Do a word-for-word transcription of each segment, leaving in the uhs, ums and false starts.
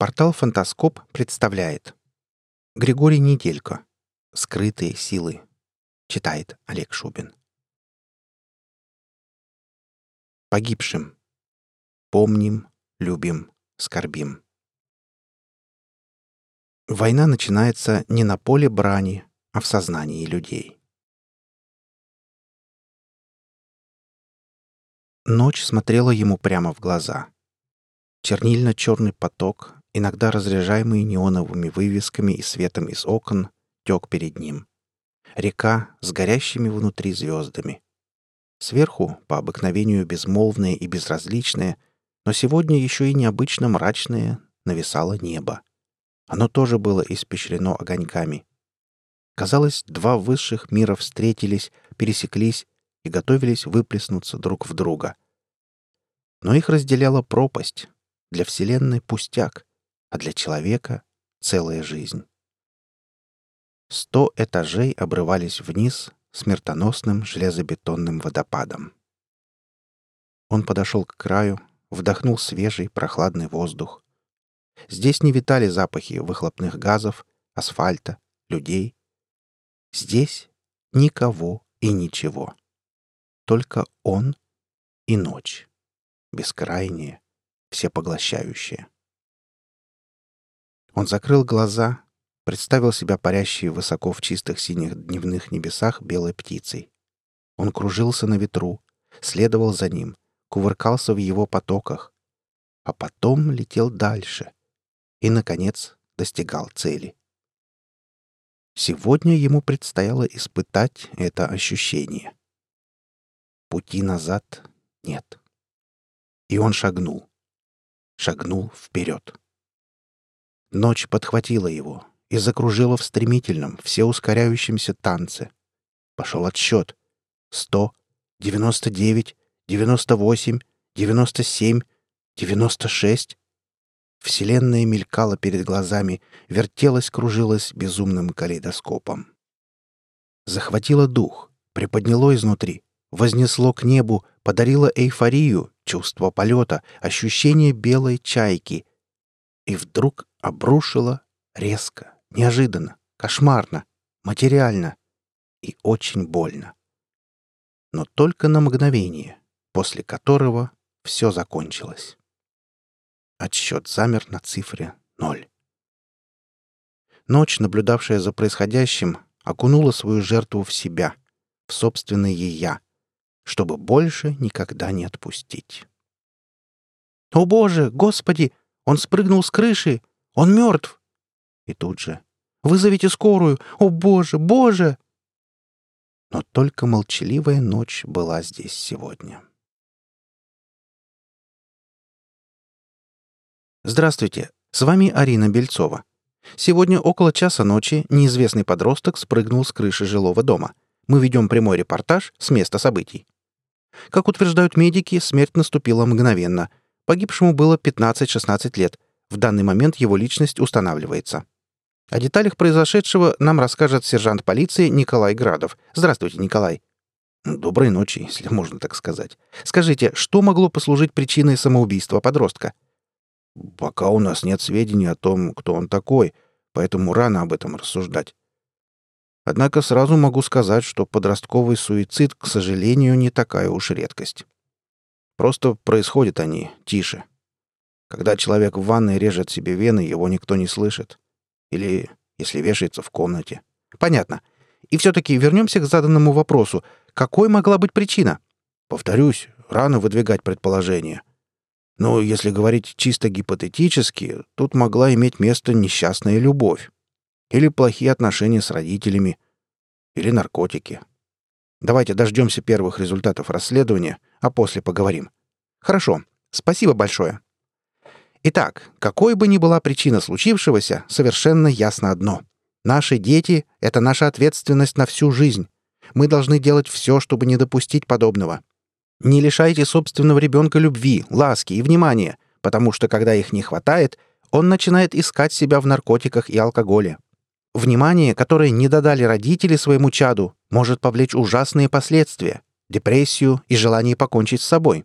Портал «Фантаскоп» представляет. Григорий Неделько. «Скрытые силы». Читает Олег Шубин. Погибшим. Помним, любим, скорбим. Война начинается не на поле брани, а в сознании людей. Ночь смотрела ему прямо в глаза. Чернильно-черный поток, иногда разряжаемый неоновыми вывесками и светом из окон, тек перед ним. Река с горящими внутри звездами. Сверху, по обыкновению безмолвное и безразличное, но сегодня еще и необычно мрачное, нависало небо. Оно тоже было испещрено огоньками. Казалось, два высших мира встретились, пересеклись и готовились выплеснуться друг в друга. Но их разделяла пропасть. Для Вселенной пустяк, а для человека целая жизнь. Сто этажей обрывались вниз смертоносным железобетонным водопадом. Он подошел к краю, вдохнул свежий прохладный воздух. Здесь не витали запахи выхлопных газов, асфальта, людей. Здесь никого и ничего. Только он и ночь. Бескрайняя, всепоглощающая. Он закрыл глаза, представил себя парящей высоко в чистых синих дневных небесах белой птицей. Он кружился на ветру, следовал за ним, кувыркался в его потоках, а потом летел дальше и, наконец, достигал цели. Сегодня ему предстояло испытать это ощущение. Пути назад нет. И он шагнул. Шагнул вперед. Ночь подхватила его и закружила в стремительном, всеускоряющемся танце. Пошел отсчет. Сто, девяносто девять, девяносто восемь, девяносто семь, девяносто шесть. Вселенная мелькала перед глазами, вертелась, кружилась безумным калейдоскопом. Захватило дух, приподняло изнутри, вознесло к небу, подарило эйфорию, чувство полета, ощущение белой чайки. И вдруг обрушило резко, неожиданно, кошмарно, материально и очень больно. Но только на мгновение, после которого все закончилось. Отсчет замер на цифре ноль. Ночь, наблюдавшая за происходящим, окунула свою жертву в себя, в собственное «я», чтобы больше никогда не отпустить. «О Боже! Господи! Он спрыгнул с крыши! Он мертв!» И тут же «Вызовите скорую! О Боже! Боже!» Но только молчаливая ночь была здесь сегодня. Здравствуйте! С вами Арина Бельцова. Сегодня около часа ночи неизвестный подросток спрыгнул с крыши жилого дома. Мы ведем прямой репортаж с места событий. Как утверждают медики, смерть наступила мгновенно. Погибшему было пятнадцать-шестнадцать лет. В данный момент его личность устанавливается. О деталях произошедшего нам расскажет сержант полиции Николай Градов. Здравствуйте, Николай. Доброй ночи, если можно так сказать. Скажите, что могло послужить причиной самоубийства подростка? Пока у нас нет сведений о том, кто он такой, поэтому рано об этом рассуждать. Однако сразу могу сказать, что подростковый суицид, к сожалению, не такая уж редкость. Просто происходят они тише. Когда человек в ванной режет себе вены, его никто не слышит. Или если вешается в комнате. Понятно. И все-таки вернемся к заданному вопросу. Какой могла быть причина? Повторюсь, рано выдвигать предположение. Но если говорить чисто гипотетически, тут могла иметь место несчастная любовь. Или плохие отношения с родителями, или наркотики. Давайте дождемся первых результатов расследования, а после поговорим. Хорошо, спасибо большое. Итак, какой бы ни была причина случившегося, совершенно ясно одно. Наши дети — это наша ответственность на всю жизнь. Мы должны делать все, чтобы не допустить подобного. Не лишайте собственного ребенка любви, ласки и внимания, потому что, когда их не хватает, он начинает искать себя в наркотиках и алкоголе. Внимание, которое не додали родители своему чаду, может повлечь ужасные последствия, депрессию и желание покончить с собой.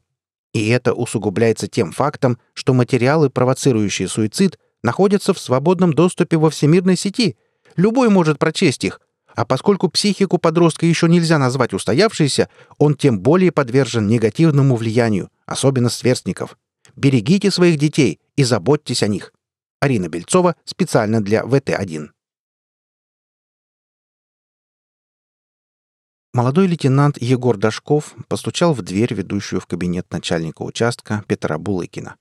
И это усугубляется тем фактом, что материалы, провоцирующие суицид, находятся в свободном доступе во всемирной сети. Любой может прочесть их. А поскольку психику подростка еще нельзя назвать устоявшейся, он тем более подвержен негативному влиянию, особенно сверстников. Берегите своих детей и заботьтесь о них. Арина Бельцова специально для вэ тэ один. Молодой лейтенант Егор Дашков постучал в дверь, ведущую в кабинет начальника участка Петра Булыкина.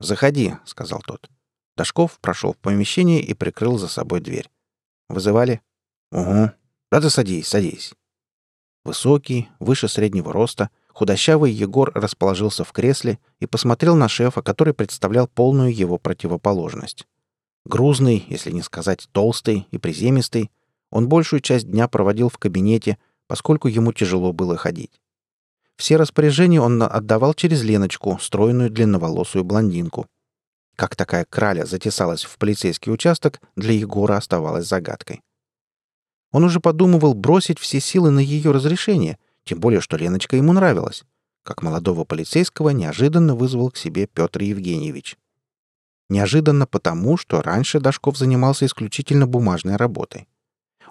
«Заходи», — сказал тот. Дашков прошел в помещение и прикрыл за собой дверь. «Вызывали?» «Угу. Да-да, садись, садись». Высокий, выше среднего роста, худощавый Егор расположился в кресле и посмотрел на шефа, который представлял полную его противоположность. Грузный, если не сказать толстый и приземистый, он большую часть дня проводил в кабинете, поскольку ему тяжело было ходить. Все распоряжения он отдавал через Леночку, стройную длинноволосую блондинку. Как такая краля затесалась в полицейский участок, для Егора оставалась загадкой. Он уже подумывал бросить все силы на ее разрешение, тем более, что Леночка ему нравилась, как молодого полицейского неожиданно вызвал к себе Петр Евгеньевич. Неожиданно потому, что раньше Дашков занимался исключительно бумажной работой.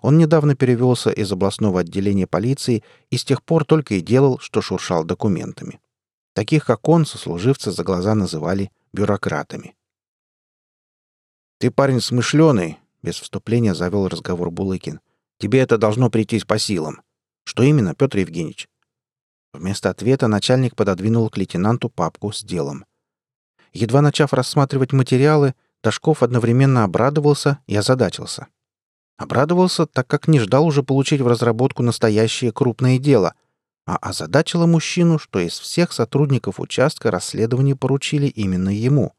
Он недавно перевелся из областного отделения полиции и с тех пор только и делал, что шуршал документами. Таких, как он, сослуживцы за глаза называли бюрократами. «Ты парень смышленый», — без вступления завел разговор Булыкин. «Тебе это должно прийтись по силам». «Что именно, Петр Евгеньевич?» Вместо ответа начальник пододвинул к лейтенанту папку с делом. Едва начав рассматривать материалы, Дашков одновременно обрадовался и озадачился. Обрадовался, так как не ждал уже получить в разработку настоящее крупное дело, а озадачило мужчину, что из всех сотрудников участка расследование поручили именно ему.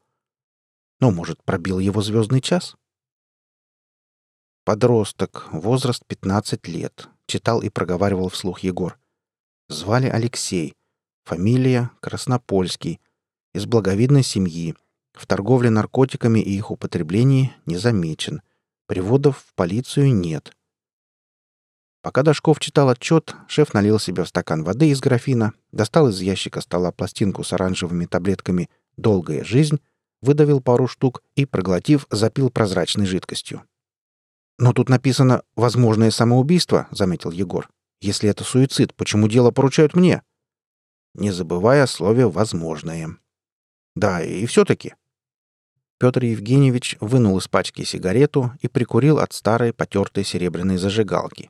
Но, может, пробил его звездный час? «Подросток, возраст пятнадцать лет», — читал и проговаривал вслух Егор. «Звали Алексей, фамилия Краснопольский, из благовидной семьи, в торговле наркотиками и их употреблении не замечен, приводов в полицию нет». Пока Дашков читал отчет, шеф налил себе в стакан воды из графина, достал из ящика стола пластинку с оранжевыми таблетками «Долгая жизнь», выдавил пару штук и, проглотив, запил прозрачной жидкостью. «Но тут написано «возможное самоубийство», — заметил Егор. «Если это суицид, почему дело поручают мне?» «Не забывая о слове «возможное». Да, и все-таки». Петр Евгеньевич вынул из пачки сигарету и прикурил от старой потертой серебряной зажигалки.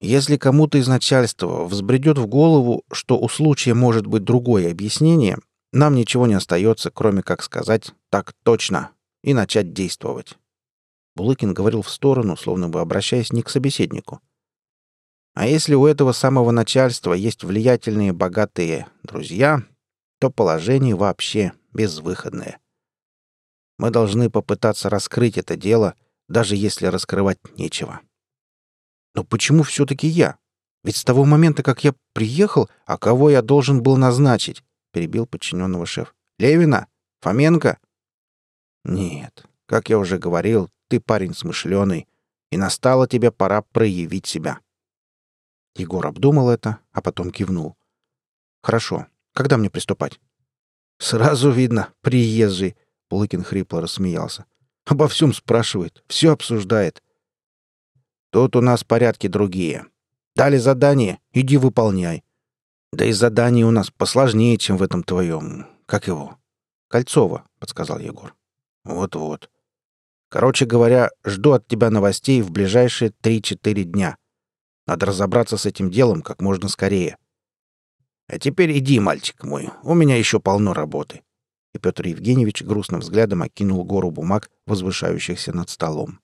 «Если кому-то из начальства взбредет в голову, что у случая может быть другое объяснение, нам ничего не остается, кроме как сказать «так точно» и начать действовать». Булыкин говорил в сторону, словно бы обращаясь не к собеседнику. «А если у этого самого начальства есть влиятельные, богатые друзья, то положение вообще безвыходное. Мы должны попытаться раскрыть это дело, даже если раскрывать нечего». «Но почему все-таки я? Ведь с того момента, как я приехал, а кого я должен был назначить?» — перебил подчиненного шеф. «Левина? Фоменко?» «Нет, как я уже говорил, ты парень смышленый, и настала тебе пора проявить себя». Егор обдумал это, а потом кивнул. «Хорошо. Когда мне приступать?» «Сразу видно, приезжий», — Булыкин хрипло рассмеялся. «Обо всем спрашивает, все обсуждает». «Тут у нас порядки другие. Дали задание, иди выполняй. Да и задание у нас посложнее, чем в этом твоем... Как его?» «Кольцово», — подсказал Егор. «Вот-вот. Короче говоря, жду от тебя новостей в ближайшие три-четыре дня. Надо разобраться с этим делом как можно скорее. А теперь иди, мальчик мой, у меня еще полно работы». И Петр Евгеньевич грустным взглядом окинул гору бумаг, возвышающихся над столом.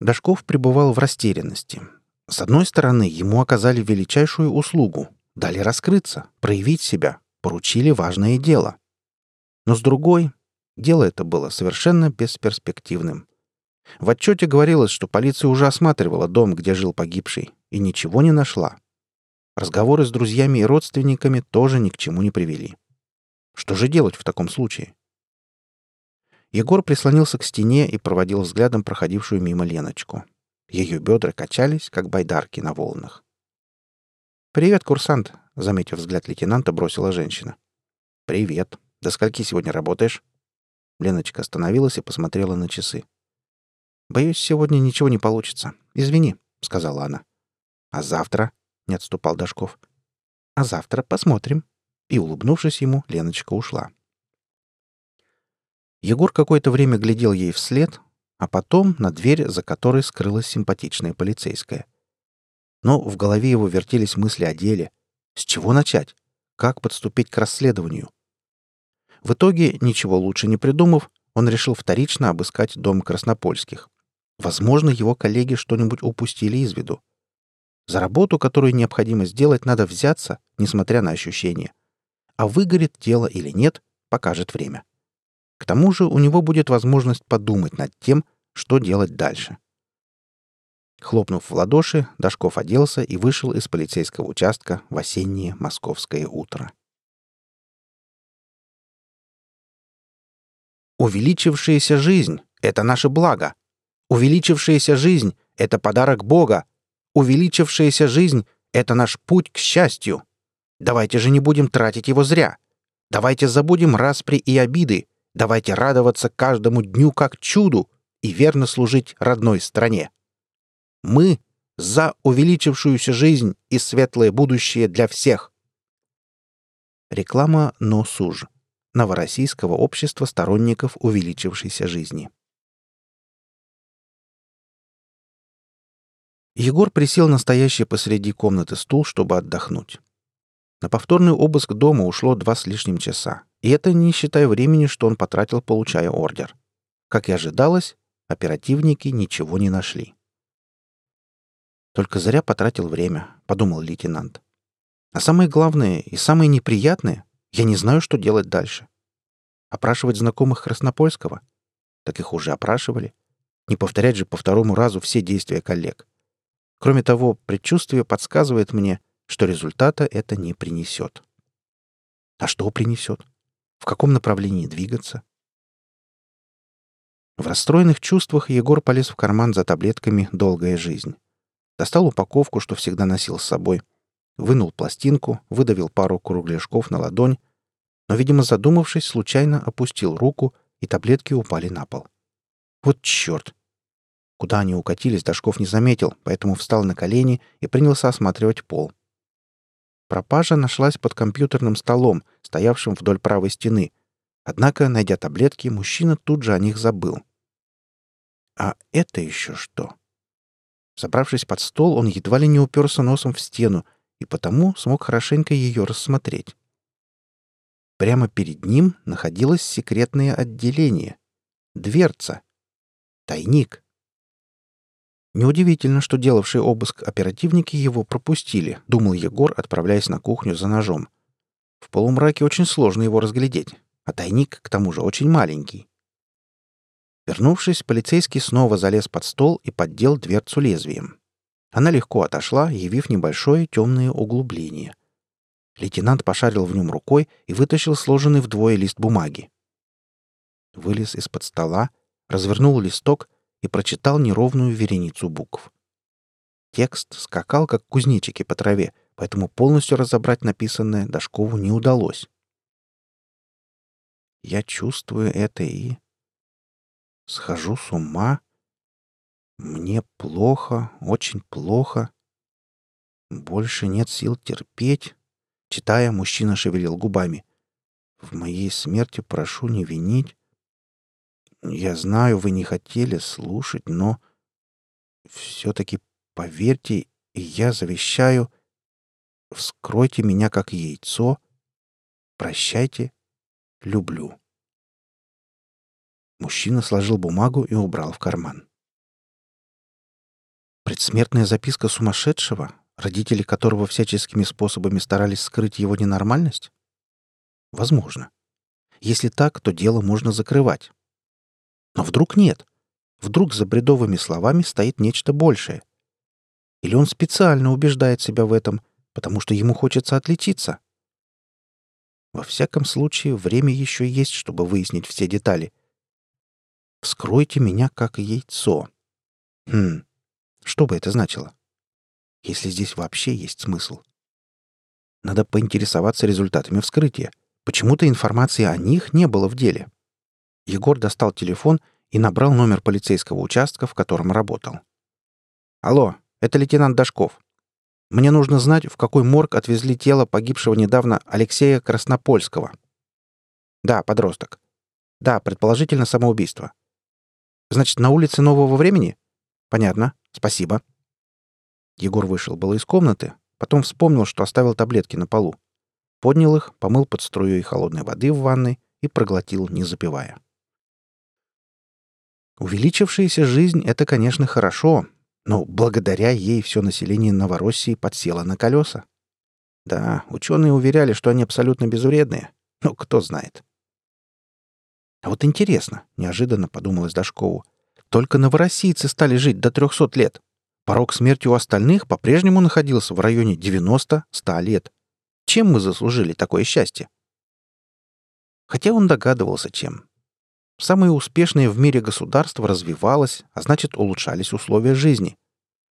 Дашков пребывал в растерянности. С одной стороны, ему оказали величайшую услугу, дали раскрыться, проявить себя, поручили важное дело. Но с другой... Дело это было совершенно бесперспективным. В отчете говорилось, что полиция уже осматривала дом, где жил погибший, и ничего не нашла. Разговоры с друзьями и родственниками тоже ни к чему не привели. Что же делать в таком случае? Егор прислонился к стене и проводил взглядом проходившую мимо Леночку. Ее бедра качались, как байдарки на волнах. «Привет, курсант», — заметив взгляд лейтенанта, бросила женщина. «Привет», — До скольки сегодня работаешь?» Леночка остановилась и посмотрела на часы. «Боюсь, сегодня ничего не получится. Извини», — сказала она. «А завтра?» — не отступал Дашков. «А завтра посмотрим». И, улыбнувшись ему, Леночка ушла. Егор какое-то время глядел ей вслед, а потом на дверь, за которой скрылась симпатичная полицейская. Но в голове его вертелись мысли о деле. С чего начать? Как подступить к расследованию? В итоге, ничего лучше не придумав, он решил вторично обыскать дом Краснопольских. Возможно, его коллеги что-нибудь упустили из виду. За работу, которую необходимо сделать, надо взяться, несмотря на ощущения. А выгорит дело или нет, покажет время. К тому же у него будет возможность подумать над тем, что делать дальше. Хлопнув в ладоши, Дашков оделся и вышел из полицейского участка в осеннее московское утро. «Увеличившаяся жизнь — это наше благо! Увеличившаяся жизнь — это подарок Бога! Увеличившаяся жизнь — это наш путь к счастью! Давайте же не будем тратить его зря! Давайте забудем распри и обиды! Давайте радоваться каждому дню как чуду и верно служить родной стране! Мы за увеличившуюся жизнь и светлое будущее для всех!» Реклама «Носуж» Новороссийского общества сторонников увеличившейся жизни. Егор присел на стоящий посреди комнаты стул, чтобы отдохнуть. На повторный обыск дома ушло два с лишним часа, и это не считая времени, что он потратил, получая ордер. Как и ожидалось, оперативники ничего не нашли. «Только зря потратил время», — подумал лейтенант. «А самое главное и самое неприятное — я не знаю, что делать дальше. Опрашивать знакомых Краснопольского? Так их уже опрашивали. Не повторять же по второму разу все действия коллег. Кроме того, предчувствие подсказывает мне, что результата это не принесет. А что принесет? В каком направлении двигаться?» В расстроенных чувствах Егор полез в карман за таблетками «Долгая жизнь». Достал упаковку, что всегда носил с собой, вынул пластинку, выдавил пару кругляшков на ладонь, но, видимо, задумавшись, случайно опустил руку, и таблетки упали на пол. Вот черт! Куда они укатились, Дашков не заметил, поэтому встал на колени и принялся осматривать пол. Пропажа нашлась под компьютерным столом, стоявшим вдоль правой стены. Однако, найдя таблетки, мужчина тут же о них забыл. А это еще что? Забравшись под стол, он едва ли не уперся носом в стену, и потому смог хорошенько ее рассмотреть. Прямо перед ним находилось секретное отделение, дверца, тайник. Неудивительно, что делавшие обыск оперативники его пропустили, думал Егор, отправляясь на кухню за ножом. В полумраке очень сложно его разглядеть, а тайник, к тому же, очень маленький. Вернувшись, полицейский снова залез под стол и поддел дверцу лезвием. Она легко отошла, явив небольшое темное углубление. Лейтенант пошарил в нем рукой и вытащил сложенный вдвое лист бумаги. Вылез из-под стола, развернул листок и прочитал неровную вереницу букв. Текст скакал, как кузнечики по траве, поэтому полностью разобрать написанное Дашкову не удалось. «Я чувствую это и... схожу с ума... Мне плохо, очень плохо. Больше нет сил терпеть. Читая, мужчина шевелил губами. В моей смерти прошу не винить. Я знаю, вы не хотели слушать, но все-таки поверьте, и я завещаю. Вскройте меня как яйцо. Прощайте. Люблю». Мужчина сложил бумагу и убрал в карман. Предсмертная записка сумасшедшего, родители которого всяческими способами старались скрыть его ненормальность? Возможно. Если так, то дело можно закрывать. Но вдруг нет. Вдруг за бредовыми словами стоит нечто большее. Или он специально убеждает себя в этом, потому что ему хочется отличиться. Во всяком случае, время еще есть, чтобы выяснить все детали. «Вскройте меня, как яйцо». Хм... Что бы это значило? Если здесь вообще есть смысл? Надо поинтересоваться результатами вскрытия. Почему-то информации о них не было в деле. Егор достал телефон и набрал номер полицейского участка, в котором работал. «Алло, это лейтенант Дашков. Мне нужно знать, в какой морг отвезли тело погибшего недавно Алексея Краснопольского». «Да, подросток». «Да, предположительно, самоубийство». «Значит, на улице Нового времени?» «Понятно. Спасибо». Егор вышел было из комнаты, потом вспомнил, что оставил таблетки на полу. Поднял их, помыл под струей холодной воды в ванной и проглотил, не запивая. Увеличившаяся жизнь — это, конечно, хорошо, но благодаря ей все население Новороссии подсело на колеса. Да, ученые уверяли, что они абсолютно безвредные, но кто знает. А вот интересно, неожиданно подумалось Дашкову, только новороссийцы стали жить до трехсот лет. Порог смерти у остальных по-прежнему находился в районе девяноста-ста лет. Чем мы заслужили такое счастье? Хотя он догадывался, чем. Самое успешное в мире государство развивалось, а значит, улучшались условия жизни.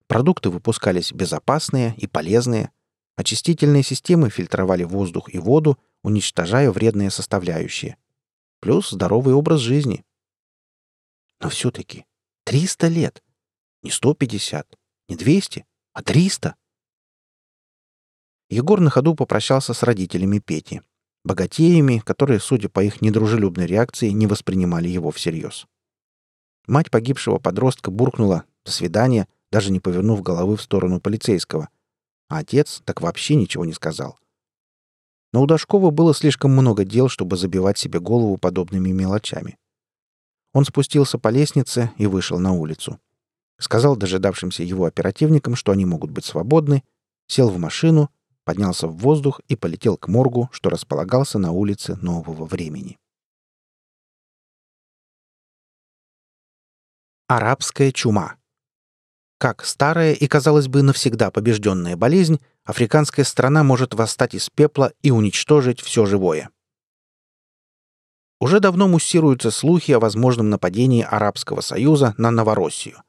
Продукты выпускались безопасные и полезные. Очистительные системы фильтровали воздух и воду, уничтожая вредные составляющие. Плюс здоровый образ жизни. Но все-таки триста лет. Не сто пятьдесят, не двести, а триста. Егор на ходу попрощался с родителями Пети, богатеями, которые, судя по их недружелюбной реакции, не воспринимали его всерьез. Мать погибшего подростка буркнула «до свидания», даже не повернув головы в сторону полицейского, а отец так вообще ничего не сказал. Но у Дашкова было слишком много дел, чтобы забивать себе голову подобными мелочами. Он спустился по лестнице и вышел на улицу. Сказал дожидавшимся его оперативникам, что они могут быть свободны, сел в машину, поднялся в воздух и полетел к моргу, что располагался на улице Нового времени. Арабская чума. Как старая и, казалось бы, навсегда побежденная болезнь, африканская страна может восстать из пепла и уничтожить все живое. Уже давно муссируются слухи о возможном нападении Арабского Союза на Новороссию.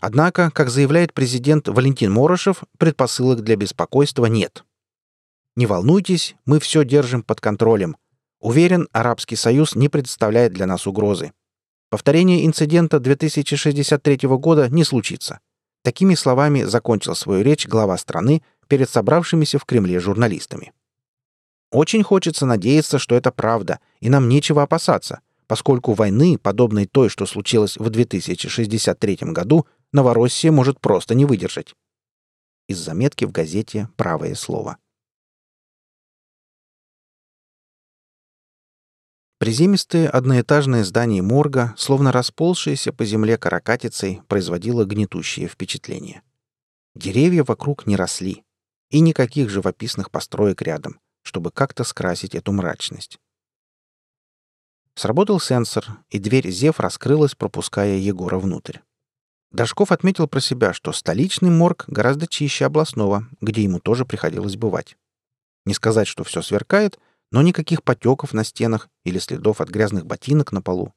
Однако, как заявляет президент Валентин Морошев, предпосылок для беспокойства нет. «Не волнуйтесь, мы все держим под контролем. Уверен, Арабский Союз не представляет для нас угрозы. Повторение инцидента две тысячи шестьдесят третьего года не случится». Такими словами закончил свою речь глава страны перед собравшимися в Кремле журналистами. «Очень хочется надеяться, что это правда, и нам нечего опасаться, поскольку войны, подобной той, что случилось в две тысячи шестьдесят третьем году, Новороссия может просто не выдержать». Из заметки в газете «Правое слово». Приземистое одноэтажное здание морга, словно расползшееся по земле каракатицей, производило гнетущее впечатление. Деревья вокруг не росли, и никаких живописных построек рядом, чтобы как-то скрасить эту мрачность. Сработал сенсор, и дверь ЗЕВ раскрылась, пропуская Егора внутрь. Дашков отметил про себя, что столичный морг гораздо чище областного, где ему тоже приходилось бывать. Не сказать, что все сверкает, но никаких потеков на стенах или следов от грязных ботинок на полу.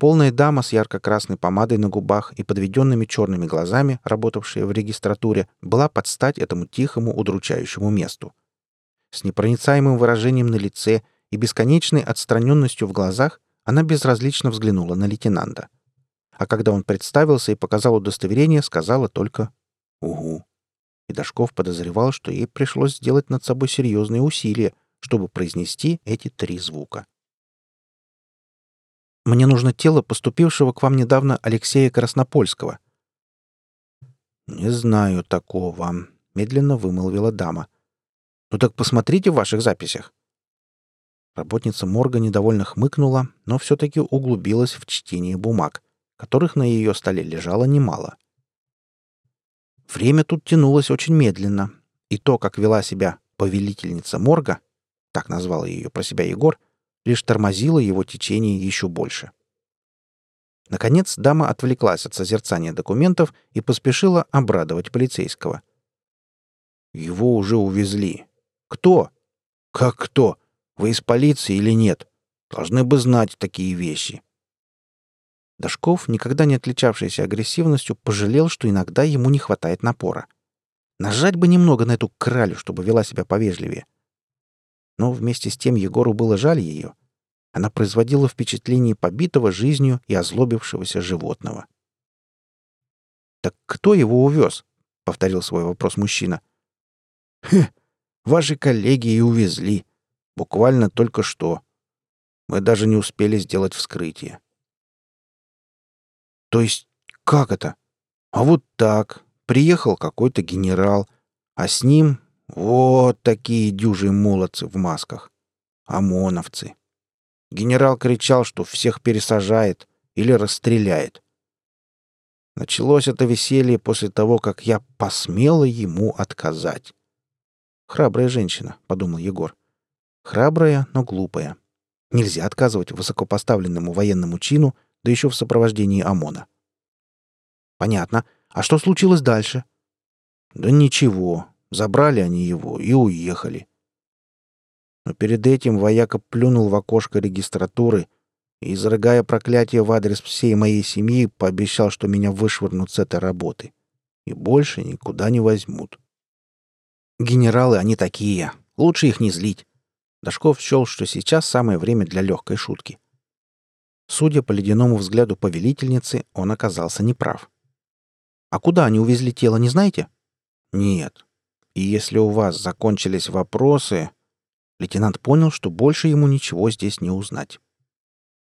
Полная дама с ярко-красной помадой на губах и подведенными черными глазами, работавшая в регистратуре, была под стать этому тихому, удручающему месту. С непроницаемым выражением на лице и бесконечной отстраненностью в глазах она безразлично взглянула на лейтенанта. А когда он представился и показал удостоверение, сказала только «Угу». И Дашков подозревал, что ей пришлось сделать над собой серьезные усилия, чтобы произнести эти три звука. «Мне нужно тело поступившего к вам недавно Алексея Краснопольского». «Не знаю такого», — медленно вымолвила дама. «Ну так посмотрите в ваших записях». Работница морга недовольно хмыкнула, но все-таки углубилась в чтение бумаг, которых на ее столе лежало немало. Время тут тянулось очень медленно, и то, как вела себя повелительница морга, так назвал ее про себя Егор, лишь тормозило его течение еще больше. Наконец дама отвлеклась от созерцания документов и поспешила обрадовать полицейского. «Его уже увезли. Кто? Как кто? Вы из полиции или нет? Должны бы знать такие вещи». Дашков, никогда не отличавшийся агрессивностью, пожалел, что иногда ему не хватает напора. Нажать бы немного на эту кралю, чтобы вела себя повежливее. но вместе с тем Егору было жаль ее. Она производила впечатление побитого жизнью и озлобившегося животного. «Так кто его увез?» — повторил свой вопрос мужчина. «Хе, ваши коллеги и увезли. Буквально только что. Мы даже не успели сделать вскрытие». «То есть как это? А вот так. Приехал какой-то генерал, а с ним вот такие дюжи молодцы в масках. ОМОНовцы. Генерал кричал, что всех пересажает или расстреляет. Началось это веселье после того, как я посмела ему отказать». «Храбрая женщина», — подумал Егор. «Храбрая, но глупая. Нельзя отказывать высокопоставленному военному чину, да еще в сопровождении ОМОНа». «Понятно. А что случилось дальше?» «Да ничего. Забрали они его и уехали. Но перед этим вояка плюнул в окошко регистратуры и, изрыгая проклятие в адрес всей моей семьи, пообещал, что меня вышвырнут с этой работы и больше никуда не возьмут». «Генералы они такие. Лучше их не злить». Дашков счел, что сейчас самое время для легкой шутки. Судя по ледяному взгляду повелительницы, он оказался неправ. «А куда они увезли тело, не знаете?» «Нет. И если у вас закончились вопросы...» Лейтенант понял, что больше ему ничего здесь не узнать.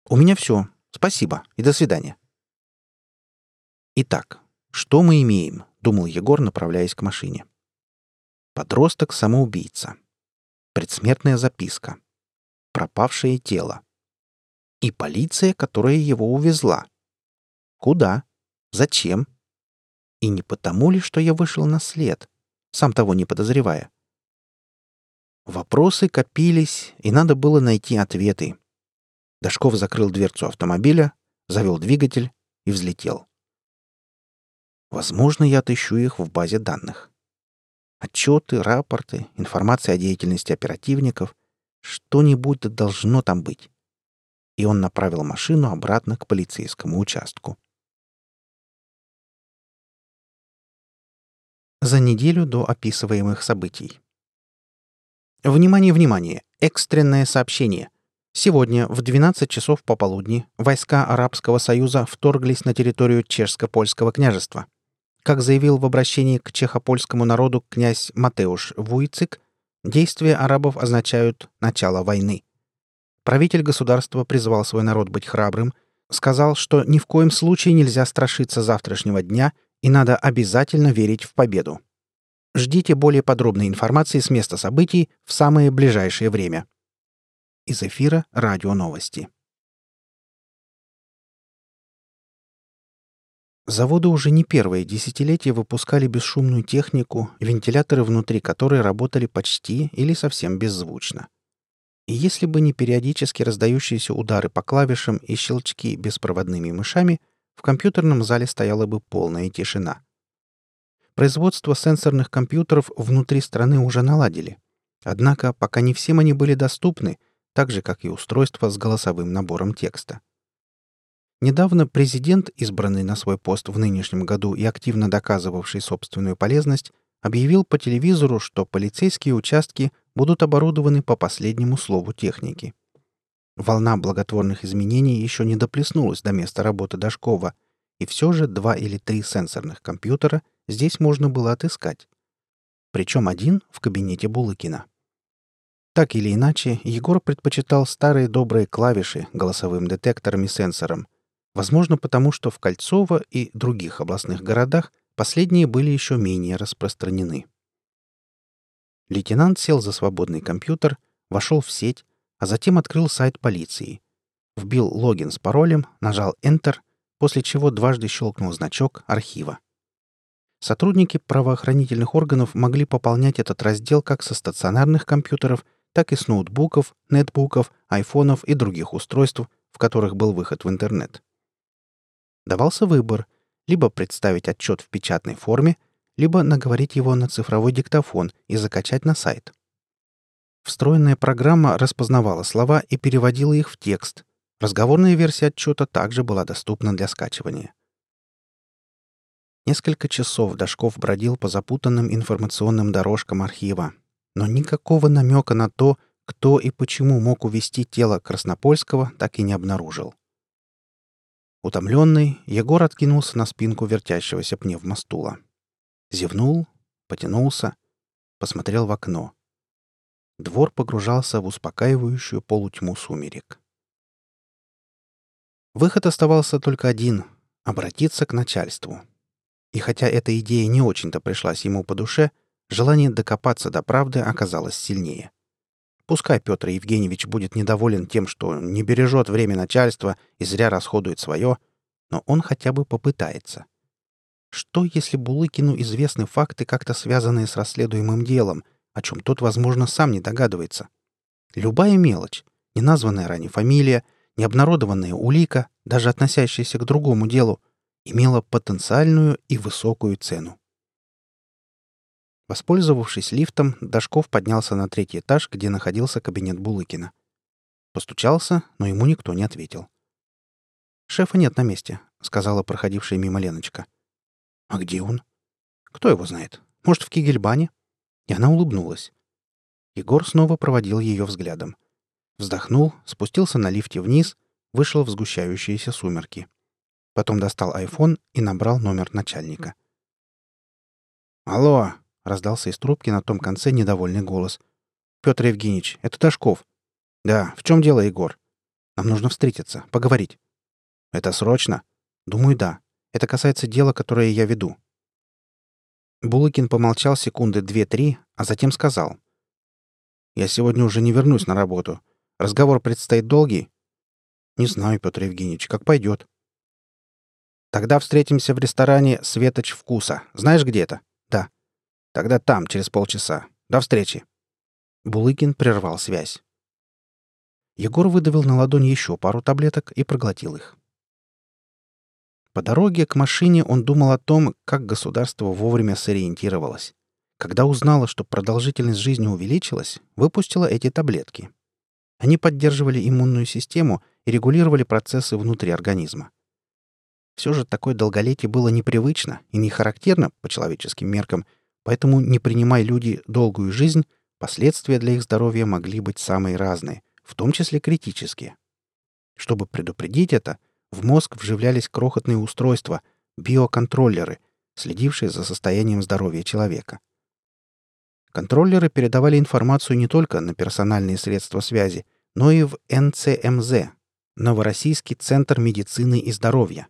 «У меня все. Спасибо и до свидания». «Итак, что мы имеем?» — думал Егор, направляясь к машине. «Подросток-самоубийца. Предсмертная записка. Пропавшее тело. И полиция, которая его увезла. Куда? Зачем? И не потому ли, что я вышел на след, сам того не подозревая?» Вопросы копились, и надо было найти ответы. Дашков закрыл дверцу автомобиля, завел двигатель и взлетел. Возможно, я отыщу их в базе данных. Отчеты, рапорты, информация о деятельности оперативников. Что-нибудь должно там быть. И он направил машину обратно к полицейскому участку. За неделю до описываемых событий. Внимание, внимание! Экстренное сообщение. Сегодня в двенадцать часов пополудни войска Арабского Союза вторглись на территорию Чешско-Польского княжества. Как заявил в обращении к чехопольскому народу князь Матеуш Вуйцик, действия арабов означают начало войны. Правитель государства призвал свой народ быть храбрым, сказал, что ни в коем случае нельзя страшиться завтрашнего дня и надо обязательно верить в победу. Ждите более подробной информации с места событий в самое ближайшее время. Из эфира Радио Новости. Заводы уже не первое десятилетие выпускали бесшумную технику, вентиляторы внутри которой работали почти или совсем беззвучно. И если бы не периодически раздающиеся удары по клавишам и щелчки беспроводными мышами, в компьютерном зале стояла бы полная тишина. Производство сенсорных компьютеров внутри страны уже наладили. Однако пока не всем они были доступны, так же, как и устройства с голосовым набором текста. Недавно президент, избранный на свой пост в нынешнем году и активно доказывавший собственную полезность, объявил по телевизору, что полицейские участки будут оборудованы по последнему слову техники. Волна благотворных изменений еще не доплеснулась до места работы Дашкова, и все же два или три сенсорных компьютера здесь можно было отыскать. Причем один в кабинете Булыкина. Так или иначе, Егор предпочитал старые добрые клавиши голосовым детектором и сенсором, возможно, потому что в Кольцово и других областных городах последние были еще менее распространены. Лейтенант сел за свободный компьютер, вошел в сеть, а затем открыл сайт полиции. Вбил логин с паролем, нажал Enter, после чего дважды щелкнул значок архива. Сотрудники правоохранительных органов могли пополнять этот раздел как со стационарных компьютеров, так и с ноутбуков, нетбуков, айфонов и других устройств, в которых был выход в интернет. Давался выбор — либо представить отчет в печатной форме, либо наговорить его на цифровой диктофон и закачать на сайт. Встроенная программа распознавала слова и переводила их в текст. Разговорная версия отчета также была доступна для скачивания. Несколько часов Дашков бродил по запутанным информационным дорожкам архива, но никакого намека на то, кто и почему мог увести тело Краснопольского, так и не обнаружил. Утомленный, Егор откинулся на спинку вертящегося пневмостула. Зевнул, потянулся, посмотрел в окно. Двор погружался в успокаивающую полутьму сумерек. Выход оставался только один — обратиться к начальству. И хотя эта идея не очень-то пришлась ему по душе, желание докопаться до правды оказалось сильнее. Пускай Петр Евгеньевич будет недоволен тем, что не бережет время начальства и зря расходует свое, но он хотя бы попытается. Что, если Булыкину известны факты, как-то связанные с расследуемым делом, о чем тот, возможно, сам не догадывается? Любая мелочь, неназванная ранее фамилия, необнародованная улика, даже относящаяся к другому делу, имела потенциальную и высокую цену. Воспользовавшись лифтом, Дашков поднялся на третий этаж, где находился кабинет Булыкина. Постучался, но ему никто не ответил. «Шефа нет на месте», — сказала проходившая мимо Леночка. «А где он?» «Кто его знает? Может, в Кигельбане?» И она улыбнулась. Егор снова проводил ее взглядом. Вздохнул, спустился на лифте вниз, вышел в сгущающиеся сумерки. Потом достал айфон и набрал номер начальника. «Алло!» — раздался из трубки на том конце недовольный голос. «Петр Евгеньевич, это Дашков». «Да, в чем дело, Егор?» «Нам нужно встретиться, поговорить». «Это срочно?» «Думаю, да. Это касается дела, которое я веду». Булыкин помолчал секунды две-три, а затем сказал. «Я сегодня уже не вернусь на работу. Разговор предстоит долгий?» «Не знаю, Петр Евгеньевич, как пойдет». «Тогда встретимся в ресторане «Светоч вкуса». Знаешь, где это?» «Да». «Тогда там, через полчаса. До встречи!» Булыкин прервал связь. Егор выдавил на ладонь еще пару таблеток и проглотил их. По дороге к машине он думал о том, как государство вовремя сориентировалось. Когда узнало, что продолжительность жизни увеличилась, выпустило эти таблетки. Они поддерживали иммунную систему и регулировали процессы внутри организма. Все же такое долголетие было непривычно и не характерно по человеческим меркам, поэтому, не принимая люди долгую жизнь, последствия для их здоровья могли быть самые разные, в том числе критические. Чтобы предупредить это, в мозг вживлялись крохотные устройства, биоконтроллеры, следившие за состоянием здоровья человека. Контроллеры передавали информацию не только на персональные средства связи, но и в эн цэ эм зэ, Новороссийский центр медицины и здоровья.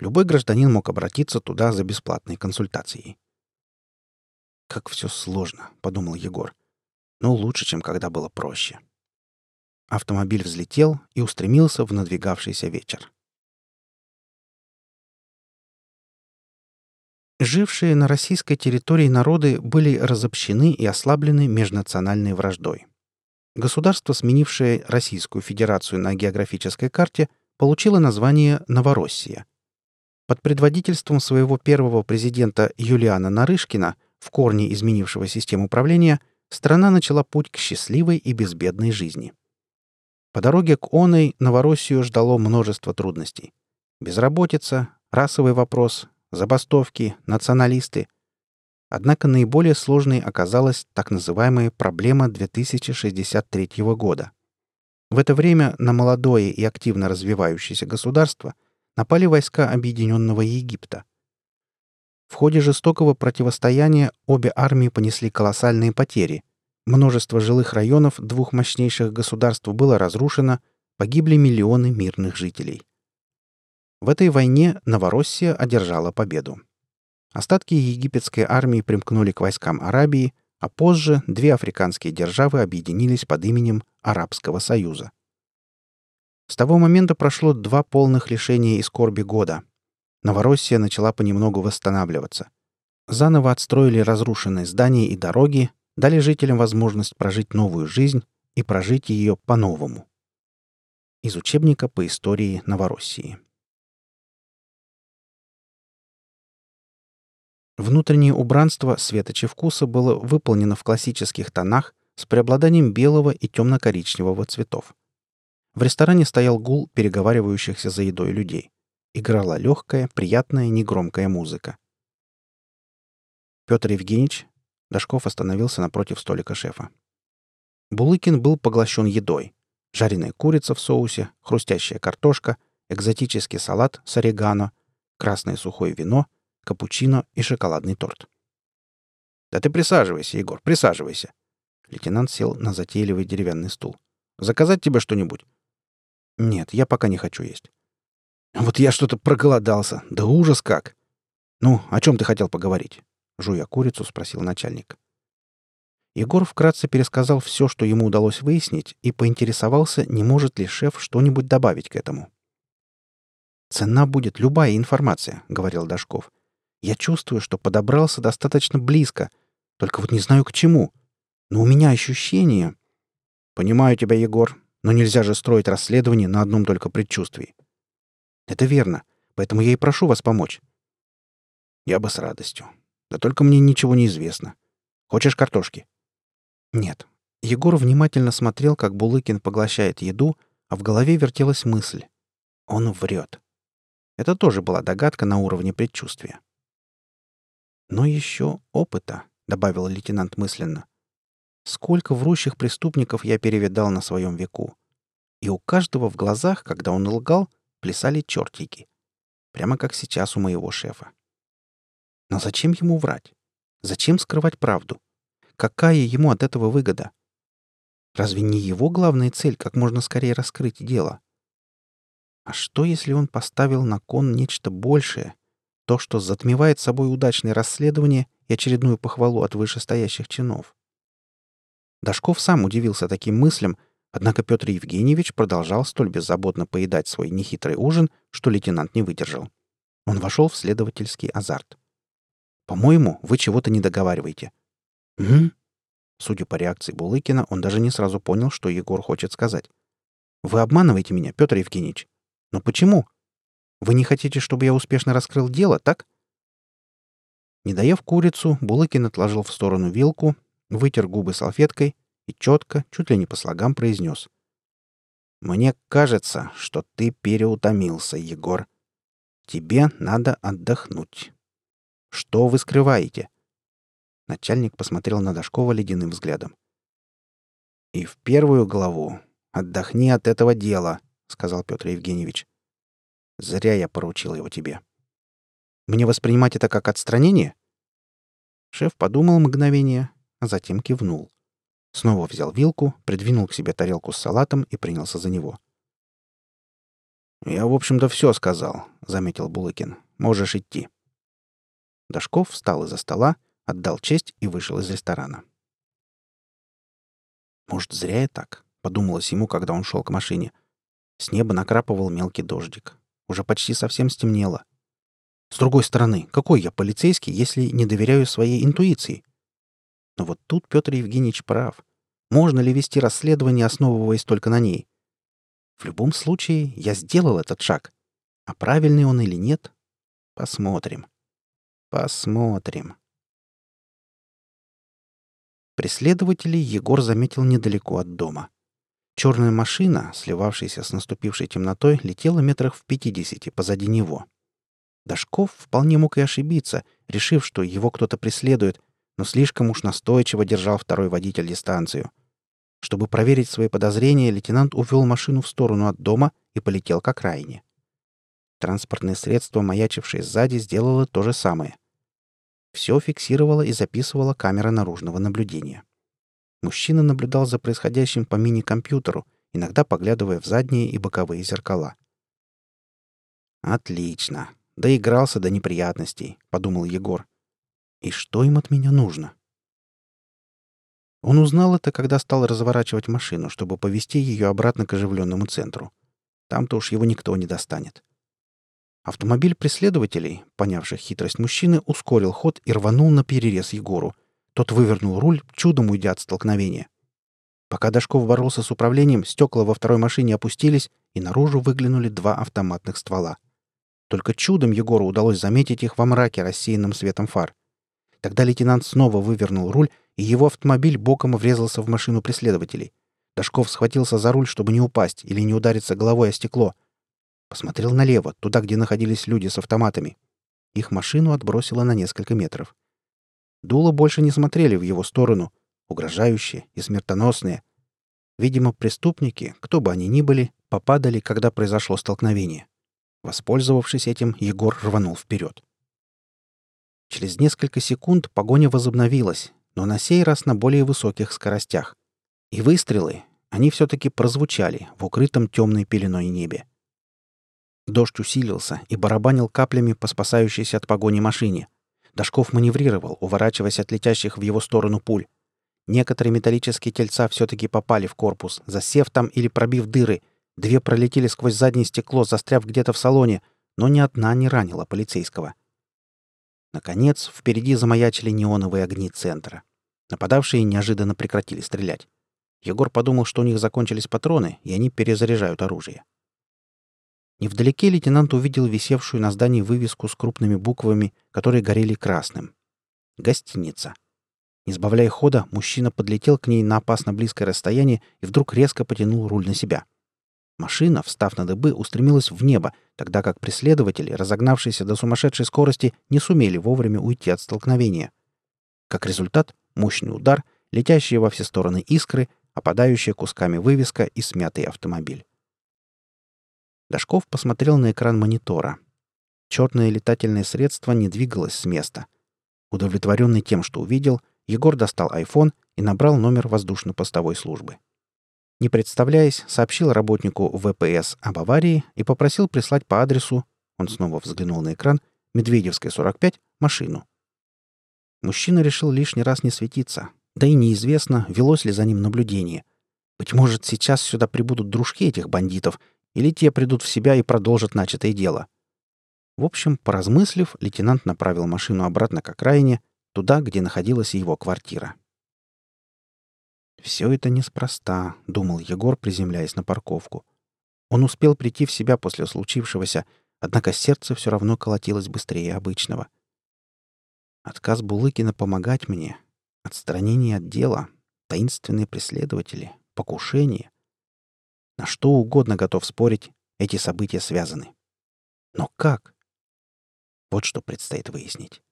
Любой гражданин мог обратиться туда за бесплатной консультацией. «Как все сложно», — подумал Егор. «Но лучше, чем когда было проще». Автомобиль взлетел и устремился в надвигавшийся вечер. Жившие на российской территории народы были разобщены и ослаблены межнациональной враждой. Государство, сменившее Российскую Федерацию на географической карте, получило название «Новороссия». Под предводительством своего первого президента Юлиана Нарышкина, в корне изменившего систему управления, страна начала путь к счастливой и безбедной жизни. По дороге к оной Новороссию ждало множество трудностей. Безработица, расовый вопрос, забастовки, националисты. Однако наиболее сложной оказалась так называемая проблема две тысячи шестьдесят третьего года. В это время на молодое и активно развивающееся государство напали войска Объединенного Египта. В ходе жестокого противостояния обе армии понесли колоссальные потери. Множество жилых районов двух мощнейших государств было разрушено, погибли миллионы мирных жителей. В этой войне Новороссия одержала победу. Остатки египетской армии примкнули к войскам Арабии, а позже две африканские державы объединились под именем Арабского Союза. С того момента прошло два полных лишения и скорби года. Новороссия начала понемногу восстанавливаться. Заново отстроили разрушенные здания и дороги, дали жителям возможность прожить новую жизнь и прожить ее по-новому. Из учебника по истории Новороссии. Внутреннее убранство Светоча вкуса было выполнено в классических тонах с преобладанием белого и темно-коричневого цветов. В ресторане стоял гул переговаривающихся за едой людей. Играла легкая, приятная, негромкая музыка. «Петр Евгеньевич», — Дашков остановился напротив столика шефа. Булыкин был поглощен едой. Жареная курица в соусе, хрустящая картошка, экзотический салат с орегано, красное сухое вино, капучино и шоколадный торт. «Да ты присаживайся, Егор, присаживайся!» Лейтенант сел на затейливый деревянный стул. «Заказать тебе что-нибудь?» «Нет, я пока не хочу есть». «Вот я что-то проголодался. Да ужас как!» «Ну, о чем ты хотел поговорить?» Жуя курицу, спросил начальник. Егор вкратце пересказал все, что ему удалось выяснить, и поинтересовался, не может ли шеф что-нибудь добавить к этому. «Ценна будет любая информация», — говорил Дашков. «Я чувствую, что подобрался достаточно близко, только вот не знаю к чему. Но у меня ощущение...» «Понимаю тебя, Егор, но нельзя же строить расследование на одном только предчувствии». «Это верно, поэтому я и прошу вас помочь». «Я бы с радостью. Да только мне ничего не известно. Хочешь картошки?» «Нет». Егор внимательно смотрел, как Булыкин поглощает еду, а в голове вертелась мысль. Он врет. Это тоже была догадка на уровне предчувствия. «Но еще опыта», — добавил лейтенант мысленно. «Сколько врущих преступников я перевидал на своем веку. И у каждого в глазах, когда он лгал, плясали чертики. Прямо как сейчас у моего шефа. Но зачем ему врать? Зачем скрывать правду? Какая ему от этого выгода? Разве не его главная цель как можно скорее раскрыть дело? А что, если он поставил на кон нечто большее, то, что затмевает собой удачное расследование и очередную похвалу от вышестоящих чинов?» Дашков сам удивился таким мыслям, однако Петр Евгеньевич продолжал столь беззаботно поедать свой нехитрый ужин, что лейтенант не выдержал. Он вошел в следовательский азарт. «По-моему, вы чего-то не договариваете». «Угу». Судя по реакции Булыкина, он даже не сразу понял, что Егор хочет сказать. «Вы обманываете меня, Петр Евгеньевич. Но почему? Вы не хотите, чтобы я успешно раскрыл дело, так?» Не доев курицу, Булыкин отложил в сторону вилку, вытер губы салфеткой и четко, чуть ли не по слогам, произнес: «Мне кажется, что ты переутомился, Егор. Тебе надо отдохнуть. Что вы скрываете?» Начальник посмотрел на Дашкова ледяным взглядом. «И в первую главу отдохни от этого дела», — сказал Петр Евгеньевич. «Зря я поручил его тебе». «Мне воспринимать это как отстранение?» Шеф подумал мгновение, а затем кивнул. Снова взял вилку, придвинул к себе тарелку с салатом и принялся за него. «Я, в общем-то, все сказал», — заметил Булыкин. «Можешь идти». Дашков встал из-за стола, отдал честь и вышел из ресторана. «Может, зря я так», — подумалось ему, когда он шел к машине. С неба накрапывал мелкий дождик. Уже почти совсем стемнело. С другой стороны, какой я полицейский, если не доверяю своей интуиции? Но вот тут Петр Евгеньевич прав. Можно ли вести расследование, основываясь только на ней? В любом случае, я сделал этот шаг. А правильный он или нет? Посмотрим. Посмотрим. Преследователей Егор заметил недалеко от дома. Черная машина, сливавшаяся с наступившей темнотой, летела метрах в пятидесяти позади него. Дашков вполне мог и ошибиться, решив, что его кто-то преследует, но слишком уж настойчиво держал второй водитель дистанцию. Чтобы проверить свои подозрения, лейтенант увел машину в сторону от дома и полетел к окраине. Транспортное средство, маячившее сзади, сделало то же самое. Все фиксировала и записывала камера наружного наблюдения. Мужчина наблюдал за происходящим по мини-компьютеру, иногда поглядывая в задние и боковые зеркала. «Отлично! Доигрался до неприятностей», — подумал Егор. «И что им от меня нужно?» Он узнал это, когда стал разворачивать машину, чтобы повезти ее обратно к оживленному центру. Там-то уж его никто не достанет. Автомобиль преследователей, понявших хитрость мужчины, ускорил ход и рванул на перерез Егору. Тот вывернул руль, чудом уйдя от столкновения. Пока Дашков боролся с управлением, стекла во второй машине опустились, и наружу выглянули два автоматных ствола. Только чудом Егору удалось заметить их во мраке, рассеянным светом фар. Тогда лейтенант снова вывернул руль, и его автомобиль боком врезался в машину преследователей. Дашков схватился за руль, чтобы не упасть или не удариться головой о стекло. Посмотрел налево, туда, где находились люди с автоматами. Их машину отбросило на несколько метров. Дула больше не смотрели в его сторону, угрожающие и смертоносные, Видимо, преступники, кто бы они ни были, попадали, когда произошло столкновение. Воспользовавшись этим, Егор рванул вперед. Через несколько секунд погоня возобновилась, но на сей раз на более высоких скоростях. И выстрелы, они все-таки прозвучали в укрытом темной пеленой небе. Дождь усилился и барабанил каплями по спасающейся от погони машине. Дашков маневрировал, уворачиваясь от летящих в его сторону пуль. Некоторые металлические тельца все-таки попали в корпус, засев там или пробив дыры. Две пролетели сквозь заднее стекло, застряв где-то в салоне, но ни одна не ранила полицейского. Наконец, впереди замаячили неоновые огни центра. Нападавшие неожиданно прекратили стрелять. Егор подумал, что у них закончились патроны, и они перезаряжают оружие. Невдалеке лейтенант увидел висевшую на здании вывеску с крупными буквами, которые горели красным. «Гостиница». Не сбавляя хода, мужчина подлетел к ней на опасно близкое расстояние и вдруг резко потянул руль на себя. Машина, встав на дыбы, устремилась в небо, тогда как преследователи, разогнавшиеся до сумасшедшей скорости, не сумели вовремя уйти от столкновения. Как результат, мощный удар, летящие во все стороны искры, опадающая кусками вывеска и смятый автомобиль. Дашков посмотрел на экран монитора. Черное летательное средство не двигалось с места. Удовлетворенный тем, что увидел, Егор достал айфон и набрал номер воздушно-постовой службы. Не представляясь, сообщил работнику ВПС об аварии и попросил прислать по адресу, он снова взглянул на экран, Медведевская, сорок пять, машину. Мужчина решил лишний раз не светиться, да и неизвестно, велось ли за ним наблюдение. Быть может, сейчас сюда прибудут дружки этих бандитов, или те придут в себя и продолжат начатое дело. В общем, поразмыслив, лейтенант направил машину обратно к окраине, туда, где находилась его квартира. «Все это неспроста», — думал Егор, приземляясь на парковку. Он успел прийти в себя после случившегося, однако сердце все равно колотилось быстрее обычного. «Отказ Булыкина помогать мне, отстранение от дела, таинственные преследователи, покушение. На что угодно готов спорить, эти события связаны. Но как? Вот что предстоит выяснить».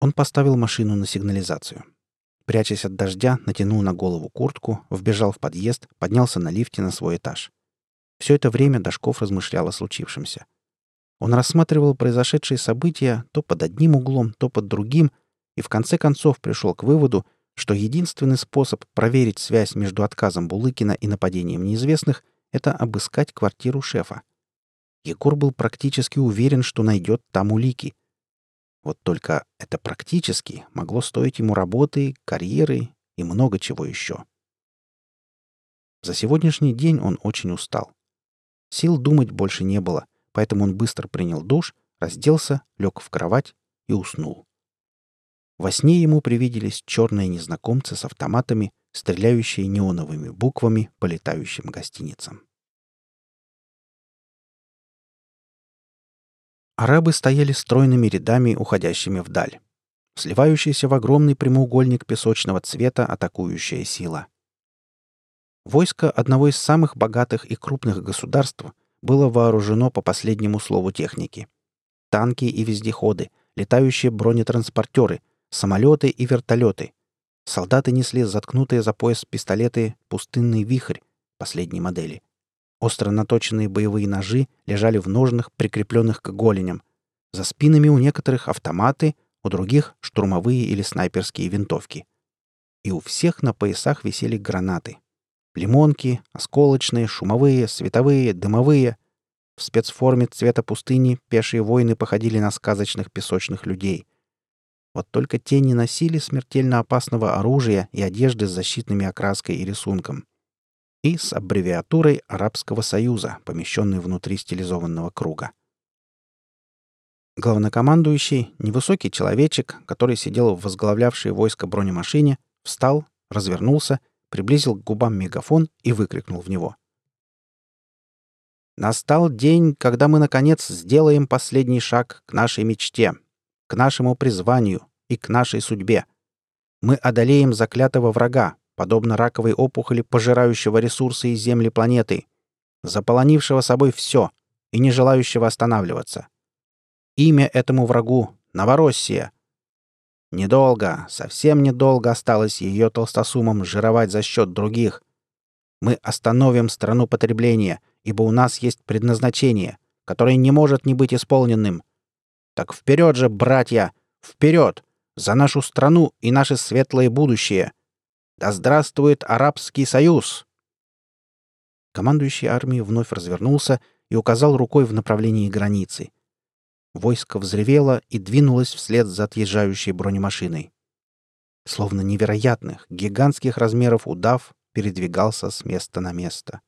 Он поставил машину на сигнализацию. Прячась от дождя, натянул на голову куртку, вбежал в подъезд, поднялся на лифте на свой этаж. Все это время Дашков размышлял о случившемся. Он рассматривал произошедшие события то под одним углом, то под другим, и в конце концов пришел к выводу, что единственный способ проверить связь между отказом Булыкина и нападением неизвестных — это обыскать квартиру шефа. Егор был практически уверен, что найдет там улики. Вот только это практически могло стоить ему работы, карьеры и много чего еще. За сегодняшний день он очень устал. Сил думать больше не было, поэтому он быстро принял душ, разделся, лег в кровать и уснул. Во сне ему привиделись черные незнакомцы с автоматами, стреляющие неоновыми буквами по летающим гостиницам. Арабы стояли стройными рядами, уходящими вдаль. Сливающаяся в огромный прямоугольник песочного цвета атакующая сила. Войско одного из самых богатых и крупных государств было вооружено по последнему слову техники. Танки и вездеходы, летающие бронетранспортеры, самолеты и вертолеты. Солдаты несли заткнутые за пояс пистолеты «Пустынный вихрь» последней модели. Остро наточенные боевые ножи лежали в ножнах, прикрепленных к голеням. За спинами у некоторых автоматы, у других — штурмовые или снайперские винтовки. И у всех на поясах висели гранаты. Лимонки, осколочные, шумовые, световые, дымовые. В спецформе цвета пустыни пешие воины походили на сказочных песочных людей. Вот только те не носили смертельно опасного оружия и одежды с защитными окраской и рисунком. И с аббревиатурой Арабского Союза, помещенной внутри стилизованного круга. Главнокомандующий, невысокий человечек, который сидел в возглавлявшей войско бронемашине, встал, развернулся, приблизил к губам мегафон и выкрикнул в него. «Настал день, когда мы, наконец, сделаем последний шаг к нашей мечте, к нашему призванию и к нашей судьбе. Мы одолеем заклятого врага, подобно раковой опухоли, пожирающего ресурсы и земли планеты, заполонившего собой все и не желающего останавливаться. Имя этому врагу — Новороссия. Недолго, совсем недолго осталось ее толстосумам жировать за счет других. Мы остановим страну потребления, ибо у нас есть предназначение, которое не может не быть исполненным. Так вперед же, братья, вперед! За нашу страну и наше светлое будущее! Да здравствует Арабский Союз!» Командующий армией вновь развернулся и указал рукой в направлении границы. Войско взревело и двинулось вслед за отъезжающей бронемашиной. Словно невероятных, гигантских размеров удав передвигался с места на место.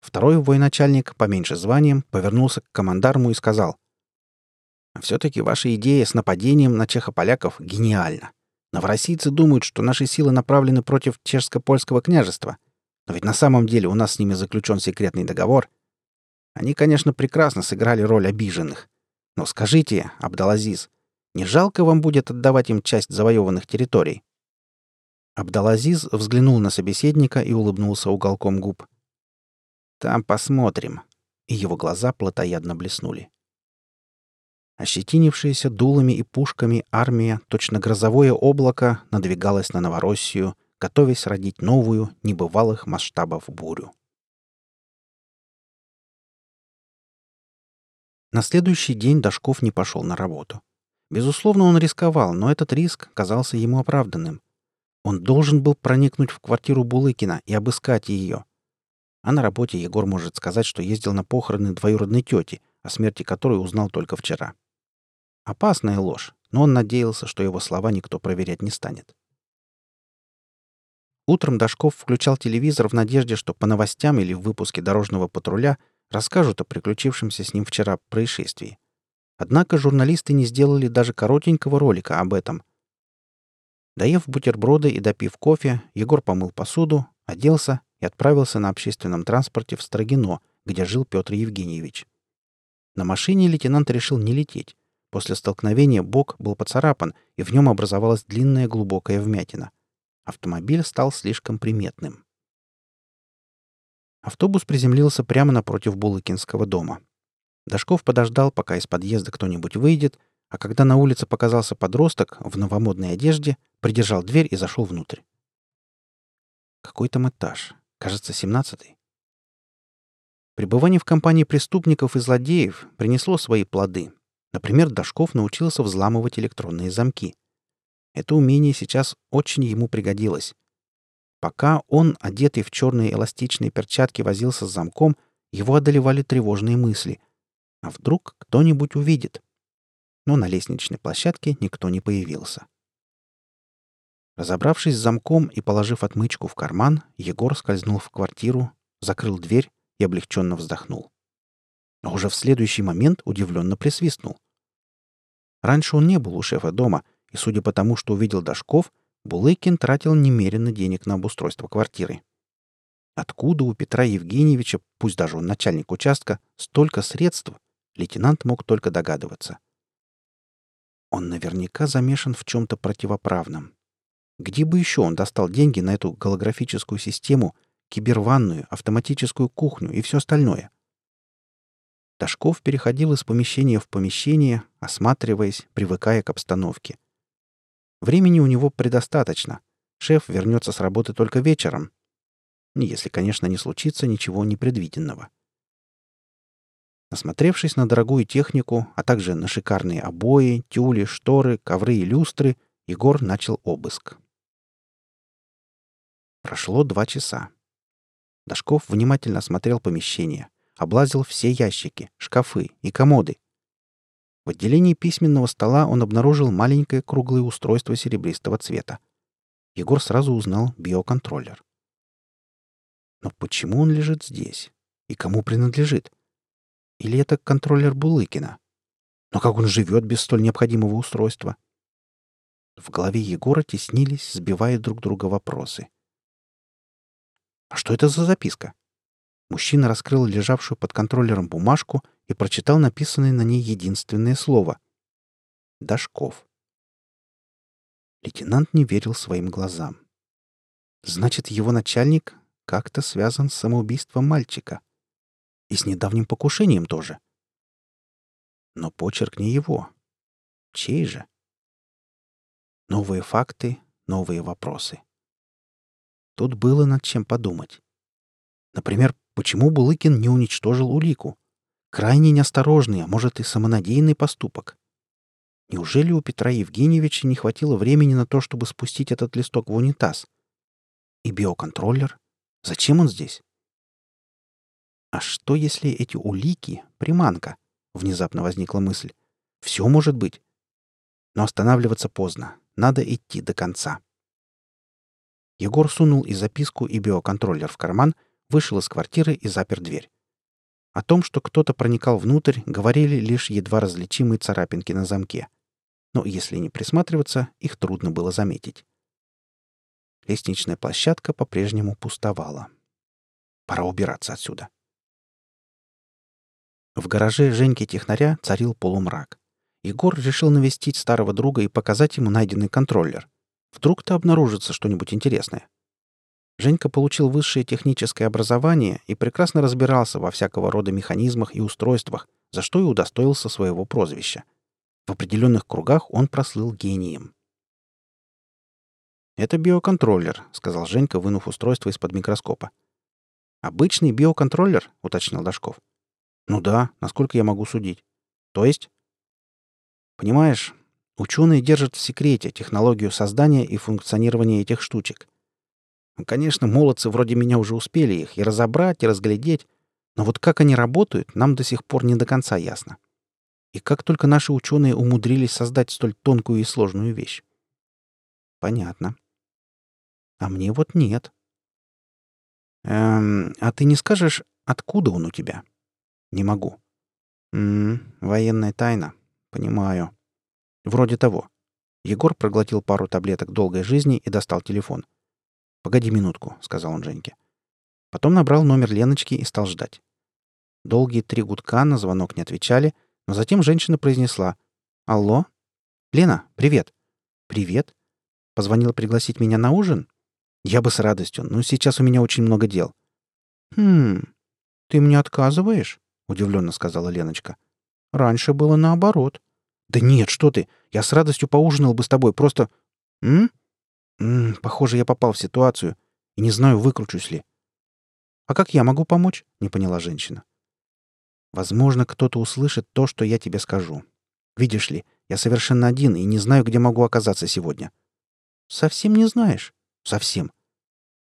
Второй военачальник, поменьше званием, повернулся к командарму и сказал: «Все-таки ваша идея с нападением на чехополяков гениальна. Новороссийцы думают, что наши силы направлены против Чешско-Польского княжества. Но ведь на самом деле у нас с ними заключен секретный договор. Они, конечно, прекрасно сыграли роль обиженных. Но скажите, Абдалазиз, не жалко вам будет отдавать им часть завоеванных территорий?» Абдалазиз взглянул на собеседника и улыбнулся уголком губ. «Там посмотрим». И его глаза плотоядно блеснули. Ощетинившаяся дулами и пушками армия, точно грозовое облако, надвигалась на Новороссию, готовясь родить новую, небывалых масштабов бурю. На следующий день Дашков не пошел на работу. Безусловно, он рисковал, но этот риск казался ему оправданным. Он должен был проникнуть в квартиру Булыкина и обыскать ее. А на работе Егор может сказать, что ездил на похороны двоюродной тети, о смерти которой узнал только вчера. Опасная ложь, но он надеялся, что его слова никто проверять не станет. Утром Дашков включал телевизор в надежде, что по новостям или в выпуске «Дорожного патруля» расскажут о приключившемся с ним вчера происшествии. Однако журналисты не сделали даже коротенького ролика об этом. Доев бутерброды и допив кофе, Егор помыл посуду, оделся и отправился на общественном транспорте в Строгино, где жил Петр Евгеньевич. На машине лейтенант решил не лететь. После столкновения бок был поцарапан, и в нем образовалась длинная глубокая вмятина. Автомобиль стал слишком приметным. Автобус приземлился прямо напротив Булыкинского дома. Дашков подождал, пока из подъезда кто-нибудь выйдет, а когда на улице показался подросток в новомодной одежде, придержал дверь и зашел внутрь. Какой там этаж? Кажется, семнадцатый. Пребывание в компании преступников и злодеев принесло свои плоды. Например, Дашков научился взламывать электронные замки. Это умение сейчас очень ему пригодилось. Пока он, одетый в черные эластичные перчатки, возился с замком, его одолевали тревожные мысли. А вдруг кто-нибудь увидит? Но на лестничной площадке никто не появился. Разобравшись с замком и положив отмычку в карман, Егор скользнул в квартиру, закрыл дверь и облегченно вздохнул. Но уже в следующий момент удивленно присвистнул. Раньше он не был у шефа дома, и, судя по тому, что увидел Дашков, Булыкин тратил немерено денег на обустройство квартиры. Откуда у Петра Евгеньевича, пусть даже он начальник участка, столько средств, лейтенант мог только догадываться. Он наверняка замешан в чем-то противоправном. Где бы еще он достал деньги на эту голографическую систему, киберванную, автоматическую кухню и все остальное? Дашков переходил из помещения в помещение, осматриваясь, привыкая к обстановке. Времени у него предостаточно. Шеф вернется с работы только вечером. Если, конечно, не случится ничего непредвиденного. Насмотревшись на дорогую технику, а также на шикарные обои, тюли, шторы, ковры и люстры, Егор начал обыск. Прошло два часа. Дашков внимательно осмотрел помещение, облазил все ящики, шкафы и комоды. В отделении письменного стола он обнаружил маленькое круглое устройство серебристого цвета. Егор сразу узнал биоконтроллер. Но почему он лежит здесь? И кому принадлежит? Или это контроллер Булыкина? Но как он живет без столь необходимого устройства? В голове Егора теснились, сбивая друг друга вопросы. А что это за записка? Мужчина раскрыл лежавшую под контроллером бумажку и прочитал написанное на ней единственное слово — «Дашков». Лейтенант не верил своим глазам. Значит, его начальник как-то связан с самоубийством мальчика. И с недавним покушением тоже. Но почерк не его. Чей же? Новые факты, новые вопросы. Тут было над чем подумать. Например, почему Булыкин не уничтожил улику? Крайне неосторожный, а может и самонадеянный поступок. Неужели у Петра Евгеньевича не хватило времени на то, чтобы спустить этот листок в унитаз? И биоконтроллер? Зачем он здесь? А что, если эти улики — приманка? Внезапно возникла мысль. Все может быть. Но останавливаться поздно. Надо идти до конца. Егор сунул и записку, и биоконтроллер в карман, вышел из квартиры и запер дверь. О том, что кто-то проникал внутрь, говорили лишь едва различимые царапинки на замке. Но если не присматриваться, их трудно было заметить. Лестничная площадка по-прежнему пустовала. Пора убираться отсюда. В гараже Женьки-технаря царил полумрак. Егор решил навестить старого друга и показать ему найденный контроллер. Вдруг-то обнаружится что-нибудь интересное. Женька получил высшее техническое образование и прекрасно разбирался во всякого рода механизмах и устройствах, за что и удостоился своего прозвища. В определенных кругах он прослыл гением. «Это биоконтроллер», — сказал Женька, вынув устройство из-под микроскопа. «Обычный биоконтроллер?» — уточнил Дашков. «Ну да, насколько я могу судить. То есть?» «Понимаешь, ученые держат в секрете технологию создания и функционирования этих штучек. Конечно, молодцы вроде меня уже успели их и разобрать, и разглядеть, но вот как они работают, нам до сих пор не до конца ясно. И как только наши ученые умудрились создать столь тонкую и сложную вещь?» «Понятно. А мне вот нет». «Эм, а ты не скажешь, откуда он у тебя?» «Не могу». «М-м, военная тайна. Понимаю». «Вроде того». Егор проглотил пару таблеток «Долгой жизни» и достал телефон. «Погоди минутку», — сказал он Женьке. Потом набрал номер Леночки и стал ждать. Долгие три гудка на звонок не отвечали, но затем женщина произнесла: «Алло? Лена, привет». «Привет. Позвонила пригласить меня на ужин? Я бы с радостью, но сейчас у меня очень много дел». «Хм, ты мне отказываешь?» — удивленно сказала Леночка. «Раньше было наоборот». «Да нет, что ты, я с радостью поужинал бы с тобой, просто... М? М-м, похоже, я попал в ситуацию и не знаю, выкручусь ли». «А как я могу помочь?» — не поняла женщина. «Возможно, кто-то услышит то, что я тебе скажу. Видишь ли, я совершенно один и не знаю, где могу оказаться сегодня». «Совсем не знаешь?» «Совсем».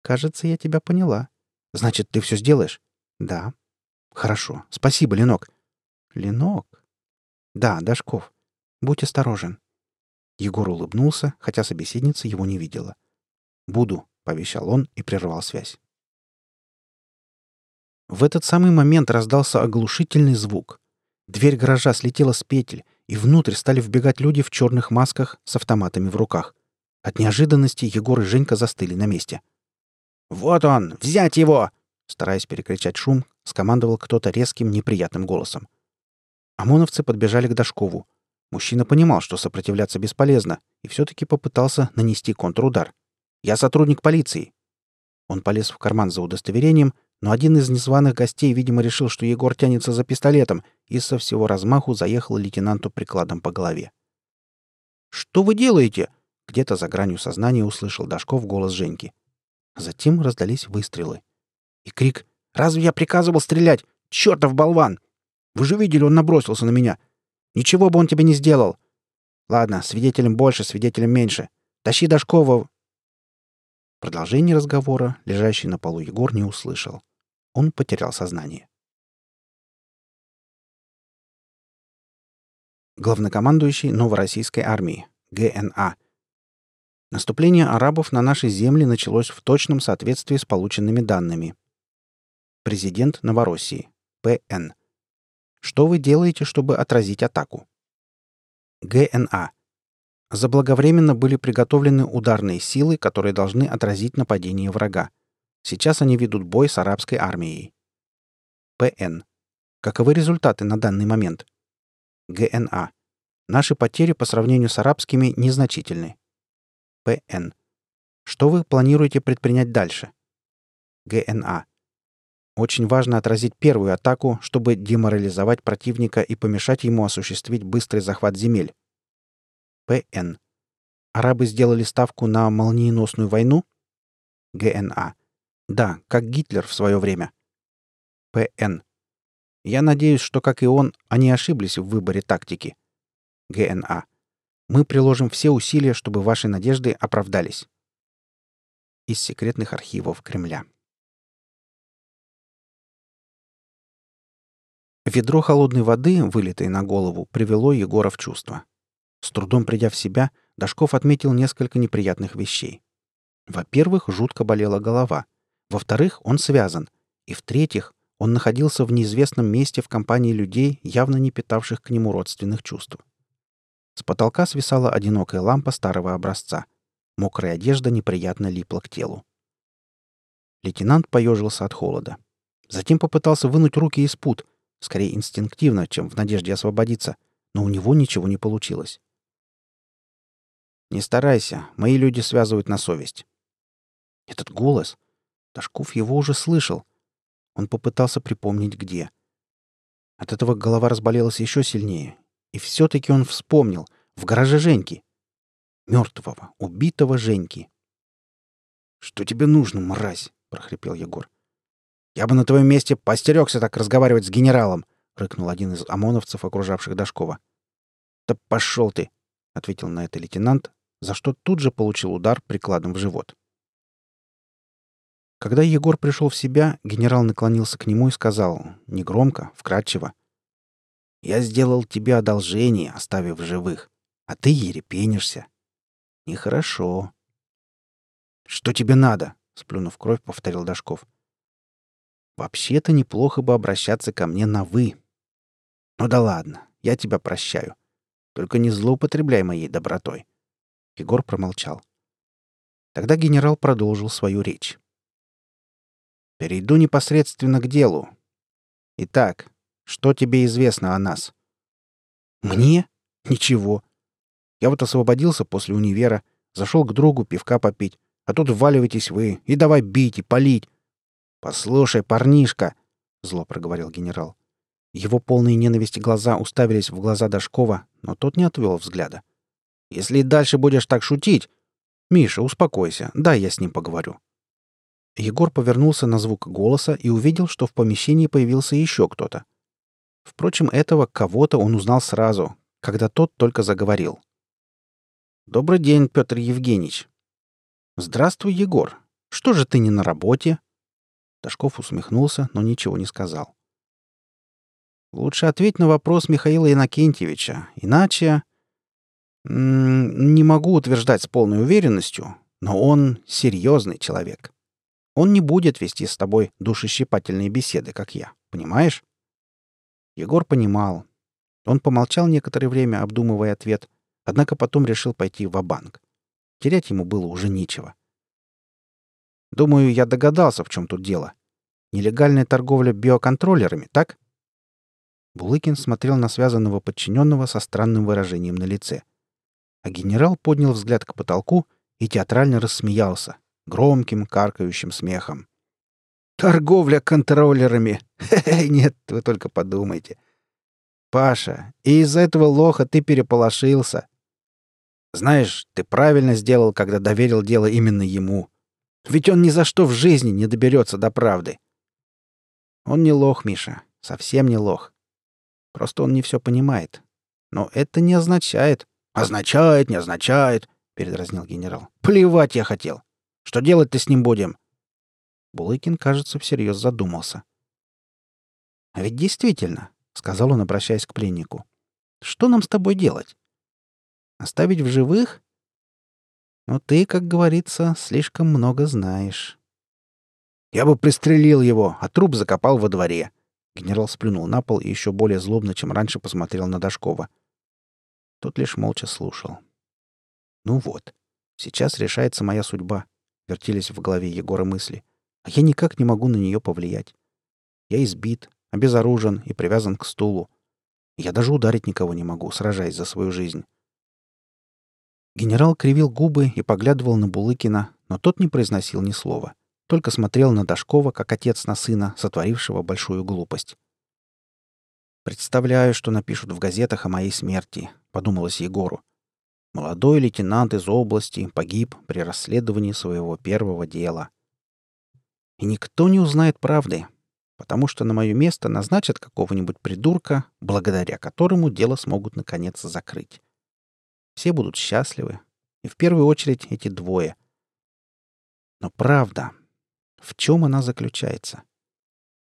«Кажется, я тебя поняла». «Значит, ты все сделаешь?» «Да». «Хорошо. Спасибо, Ленок». «Ленок?» «Да, Дашков. Будь осторожен». Егор улыбнулся, хотя собеседница его не видела. «Буду», — пообещал он и прервал связь. В этот самый момент раздался оглушительный звук. Дверь гаража слетела с петель, и внутрь стали вбегать люди в черных масках с автоматами в руках. От неожиданности Егор и Женька застыли на месте. «Вот он! Взять его!» — стараясь перекричать шум, скомандовал кто-то резким, неприятным голосом. ОМОНовцы подбежали к Дашкову. Мужчина понимал, что сопротивляться бесполезно, и все-таки попытался нанести контрудар. «Я сотрудник полиции!» Он полез в карман за удостоверением, но один из незваных гостей, видимо, решил, что Егор тянется за пистолетом, и со всего размаху заехал лейтенанту прикладом по голове. «Что вы делаете?» — где-то за гранью сознания услышал Дашков голос Женьки. Затем раздались выстрелы. И крик: «Разве я приказывал стрелять? Чертов болван! Вы же видели, он набросился на меня! Ничего бы он тебе не сделал! Ладно, свидетелем больше, свидетелем меньше. Тащи Дашкова!» Продолжение разговора лежащий на полу Егор не услышал. Он потерял сознание. Главнокомандующий Новороссийской армии, ГНА. Наступление арабов на наши земли началось в точном соответствии с полученными данными. Президент Новороссии, П Н. Что вы делаете, чтобы отразить атаку? Г Н А. Заблаговременно были приготовлены ударные силы, которые должны отразить нападение врага. Сейчас они ведут бой с арабской армией. П Н. Каковы результаты на данный момент? Г Н А. Наши потери по сравнению с арабскими незначительны. П Н. Что вы планируете предпринять дальше? Г Н А. Очень важно отразить первую атаку, чтобы деморализовать противника и помешать ему осуществить быстрый захват земель. П Н. Арабы сделали ставку на молниеносную войну? ГНА. Да, как Гитлер в свое время. ПН. Я надеюсь, что, как и он, они ошиблись в выборе тактики. ГНА. Мы приложим все усилия, чтобы ваши надежды оправдались. Из секретных архивов Кремля. Ведро холодной воды, вылитое на голову, привело Егора в чувство. С трудом придя в себя, Дашков отметил несколько неприятных вещей. Во-первых, жутко болела голова. Во-вторых, он связан. И в-третьих, он находился в неизвестном месте в компании людей, явно не питавших к нему родственных чувств. С потолка свисала одинокая лампа старого образца. Мокрая одежда неприятно липла к телу. Лейтенант поежился от холода. Затем попытался вынуть руки из пут, скорее инстинктивно, чем в надежде освободиться, но у него ничего не получилось. «Не старайся, мои люди связывают на совесть». Этот голос... Дашков его уже слышал. Он попытался припомнить, где. От этого голова разболелась еще сильнее. И все-таки он вспомнил. В гараже Женьки. Мертвого, убитого Женьки. «Что тебе нужно, мразь?» — прохрипел Егор. «Я бы на твоем месте постерегся так разговаривать с генералом!» — рыкнул один из ОМОНовцев, окружавших Дашкова. «Да пошел ты!» — ответил на это лейтенант, за что тут же получил удар прикладом в живот. Когда Егор пришел в себя, генерал наклонился к нему и сказал, негромко, вкратчиво: «Я сделал тебе одолжение, оставив живых, а ты ерепенишься. Нехорошо». «Что тебе надо?» — сплюнув кровь, повторил Дашков. «Вообще-то неплохо бы обращаться ко мне на «вы». Ну да ладно, я тебя прощаю. Только не злоупотребляй моей добротой». Егор промолчал. Тогда генерал продолжил свою речь. «Перейду непосредственно к делу. Итак, что тебе известно о нас?» «Мне? Ничего. Я вот освободился после универа, зашел к другу пивка попить, а тут вваливаетесь вы и давай бить и палить». «Послушай, парнишка», — зло проговорил генерал. Его полные ненависти глаза уставились в глаза Дашкова, но тот не отвел взгляда. «Если и дальше будешь так шутить... Миша, успокойся, дай я с ним поговорю». Егор повернулся на звук голоса и увидел, что в помещении появился еще кто-то. Впрочем, этого кого-то он узнал сразу, когда тот только заговорил. «Добрый день, Петр Евгеньевич». «Здравствуй, Егор. Что же ты не на работе?» Дашков усмехнулся, но ничего не сказал. «Лучше ответь на вопрос Михаила Иннокентьевича, иначе... М-м, не могу утверждать с полной уверенностью, но он серьезный человек. Он не будет вести с тобой душещипательные беседы, как я. Понимаешь?» Егор понимал. Он помолчал некоторое время, обдумывая ответ, однако потом решил пойти ва-банк. Терять ему было уже нечего. «Думаю, я догадался, в чем тут дело. Нелегальная торговля биоконтроллерами, так?» Булыкин смотрел на связанного подчиненного со странным выражением на лице. А генерал поднял взгляд к потолку и театрально рассмеялся. Громким, каркающим смехом. «Торговля контроллерами! Хе-хе, нет, вы только подумайте. Паша, и из-за этого лоха ты переполошился. Знаешь, ты правильно сделал, когда доверил дело именно ему. Ведь он ни за что в жизни не доберется до правды». «Он не лох, Миша, совсем не лох. Просто он не все понимает. Но это не означает...» «Означает, не означает», — передразнил генерал. «Плевать я хотел. Что делать-то с ним будем?» Булыкин, кажется, всерьез задумался. «А ведь действительно», — сказал он, обращаясь к пленнику, — «что нам с тобой делать? Оставить в живых? Но ты, как говорится, слишком много знаешь». «Я бы пристрелил его, а труп закопал во дворе». Генерал сплюнул на пол и еще более злобно, чем раньше, посмотрел на Дашкова. Тот лишь молча слушал. «Ну вот, сейчас решается моя судьба», — вертелись в голове Егора мысли. «А я никак не могу на нее повлиять. Я избит, обезоружен и привязан к стулу. Я даже ударить никого не могу, сражаясь за свою жизнь». Генерал кривил губы и поглядывал на Булыкина, но тот не произносил ни слова, только смотрел на Дашкова, как отец на сына, сотворившего большую глупость. «Представляю, что напишут в газетах о моей смерти», — подумалось Егору. Молодой лейтенант из области погиб при расследовании своего первого дела. И никто не узнает правды, потому что на мое место назначат какого-нибудь придурка, благодаря которому дело смогут наконец закрыть. Все будут счастливы, и в первую очередь эти двое. Но правда, в чем она заключается?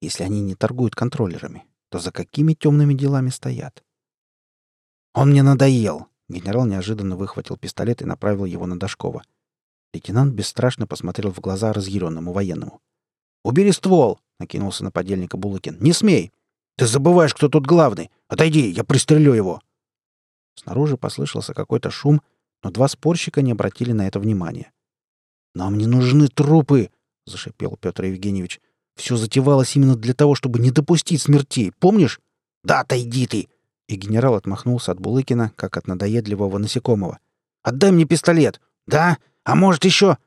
Если они не торгуют контроллерами, то за какими темными делами стоят? «Он мне надоел!» Генерал неожиданно выхватил пистолет и направил его на Дашкова. Лейтенант бесстрашно посмотрел в глаза разъяренному военному. «Убери ствол!» — накинулся на подельника Булыкин. «Не смей! Ты забываешь, кто тут главный! Отойди, я пристрелю его!» Снаружи послышался какой-то шум, но два спорщика не обратили на это внимания. «Нам не нужны трупы!» — зашипел Петр Евгеньевич. «Все затевалось именно для того, чтобы не допустить смертей, помнишь?» «Да отойди ты!» И генерал отмахнулся от Булыкина, как от надоедливого насекомого. «Отдай мне пистолет!» «Да? А может, еще...»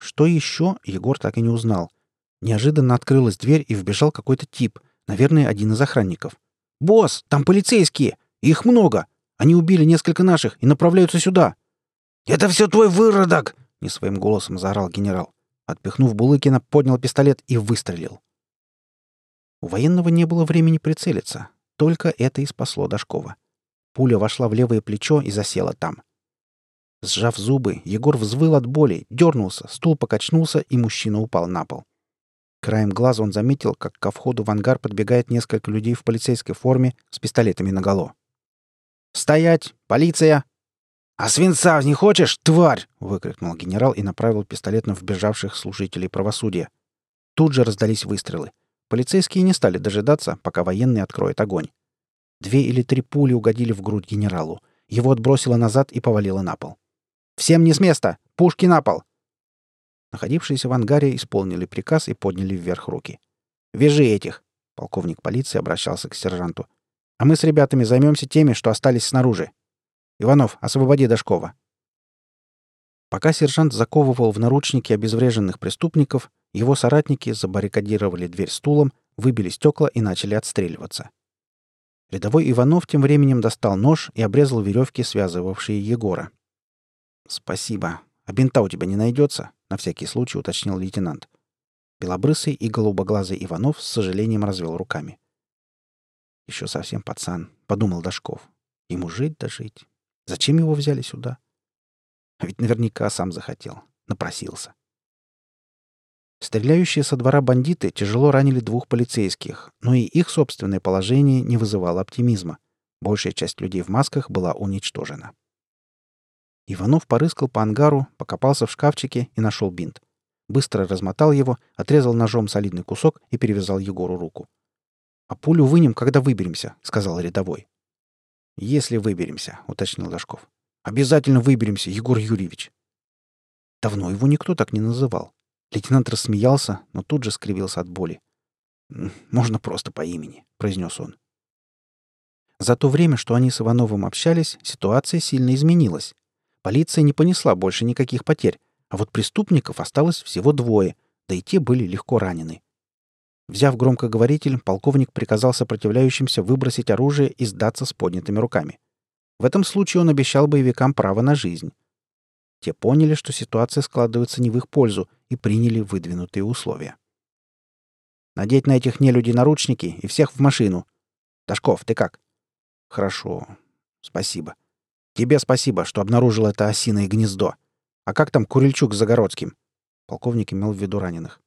Что еще, Егор так и не узнал. Неожиданно открылась дверь, и вбежал какой-то тип, наверное, один из охранников. «Босс, там полицейские! Их много! Они убили несколько наших и направляются сюда!» «Это все твой выродок!» — не своим голосом заорал генерал. Отпихнув Булыкина, поднял пистолет и выстрелил. У военного не было времени прицелиться. Только это и спасло Дашкова. Пуля вошла в левое плечо и засела там. Сжав зубы, Егор взвыл от боли, дернулся, стул покачнулся, и мужчина упал на пол. Краем глаза он заметил, как ко входу в ангар подбегает несколько людей в полицейской форме с пистолетами наголо. «Стоять! Полиция!» «А свинца не хочешь, тварь?» — выкрикнул генерал и направил пистолет на вбежавших служителей правосудия. Тут же раздались выстрелы. Полицейские не стали дожидаться, пока военные откроют огонь. Две или три пули угодили в грудь генералу. Его отбросило назад и повалило на пол. «Всем не с места! Пушки на пол!» Находившиеся в ангаре исполнили приказ и подняли вверх руки. «Вяжи этих!» — полковник полиции обращался к сержанту. «А мы с ребятами займемся теми, что остались снаружи. Иванов, освободи Дашкова!» Пока сержант заковывал в наручники обезвреженных преступников, его соратники забаррикадировали дверь стулом, выбили стекла и начали отстреливаться. Рядовой Иванов тем временем достал нож и обрезал веревки, связывавшие Егора. «Спасибо. А бинта у тебя не найдется?» — на всякий случай уточнил лейтенант. Белобрысый и голубоглазый Иванов с сожалением развел руками. «Еще совсем пацан», — подумал Дашков. «Ему жить да жить. Зачем его взяли сюда? А ведь наверняка сам захотел. Напросился». Стреляющие со двора бандиты тяжело ранили двух полицейских, но и их собственное положение не вызывало оптимизма. Большая часть людей в масках была уничтожена. Иванов порыскал по ангару, покопался в шкафчике и нашел бинт. Быстро размотал его, отрезал ножом солидный кусок и перевязал Егору руку. «А пулю вынем, когда выберемся», — сказал рядовой. «Если выберемся», — уточнил Дашков. «Обязательно выберемся, Егор Юрьевич». Давно его никто так не называл. Лейтенант рассмеялся, но тут же скривился от боли. «Можно просто по имени», — произнес он. За то время, что они с Ивановым общались, ситуация сильно изменилась. Полиция не понесла больше никаких потерь, а вот преступников осталось всего двое, да и те были легко ранены. Взяв громкоговоритель, полковник приказал сопротивляющимся выбросить оружие и сдаться с поднятыми руками. В этом случае он обещал боевикам право на жизнь. Те поняли, что ситуация складывается не в их пользу, и приняли выдвинутые условия. «Надеть на этих нелюдей наручники и всех в машину. Дашков, ты как?» «Хорошо. Спасибо. Тебе спасибо, что обнаружил это осиное гнездо. А как там Курильчук с Загородским?» Полковник имел в виду раненых.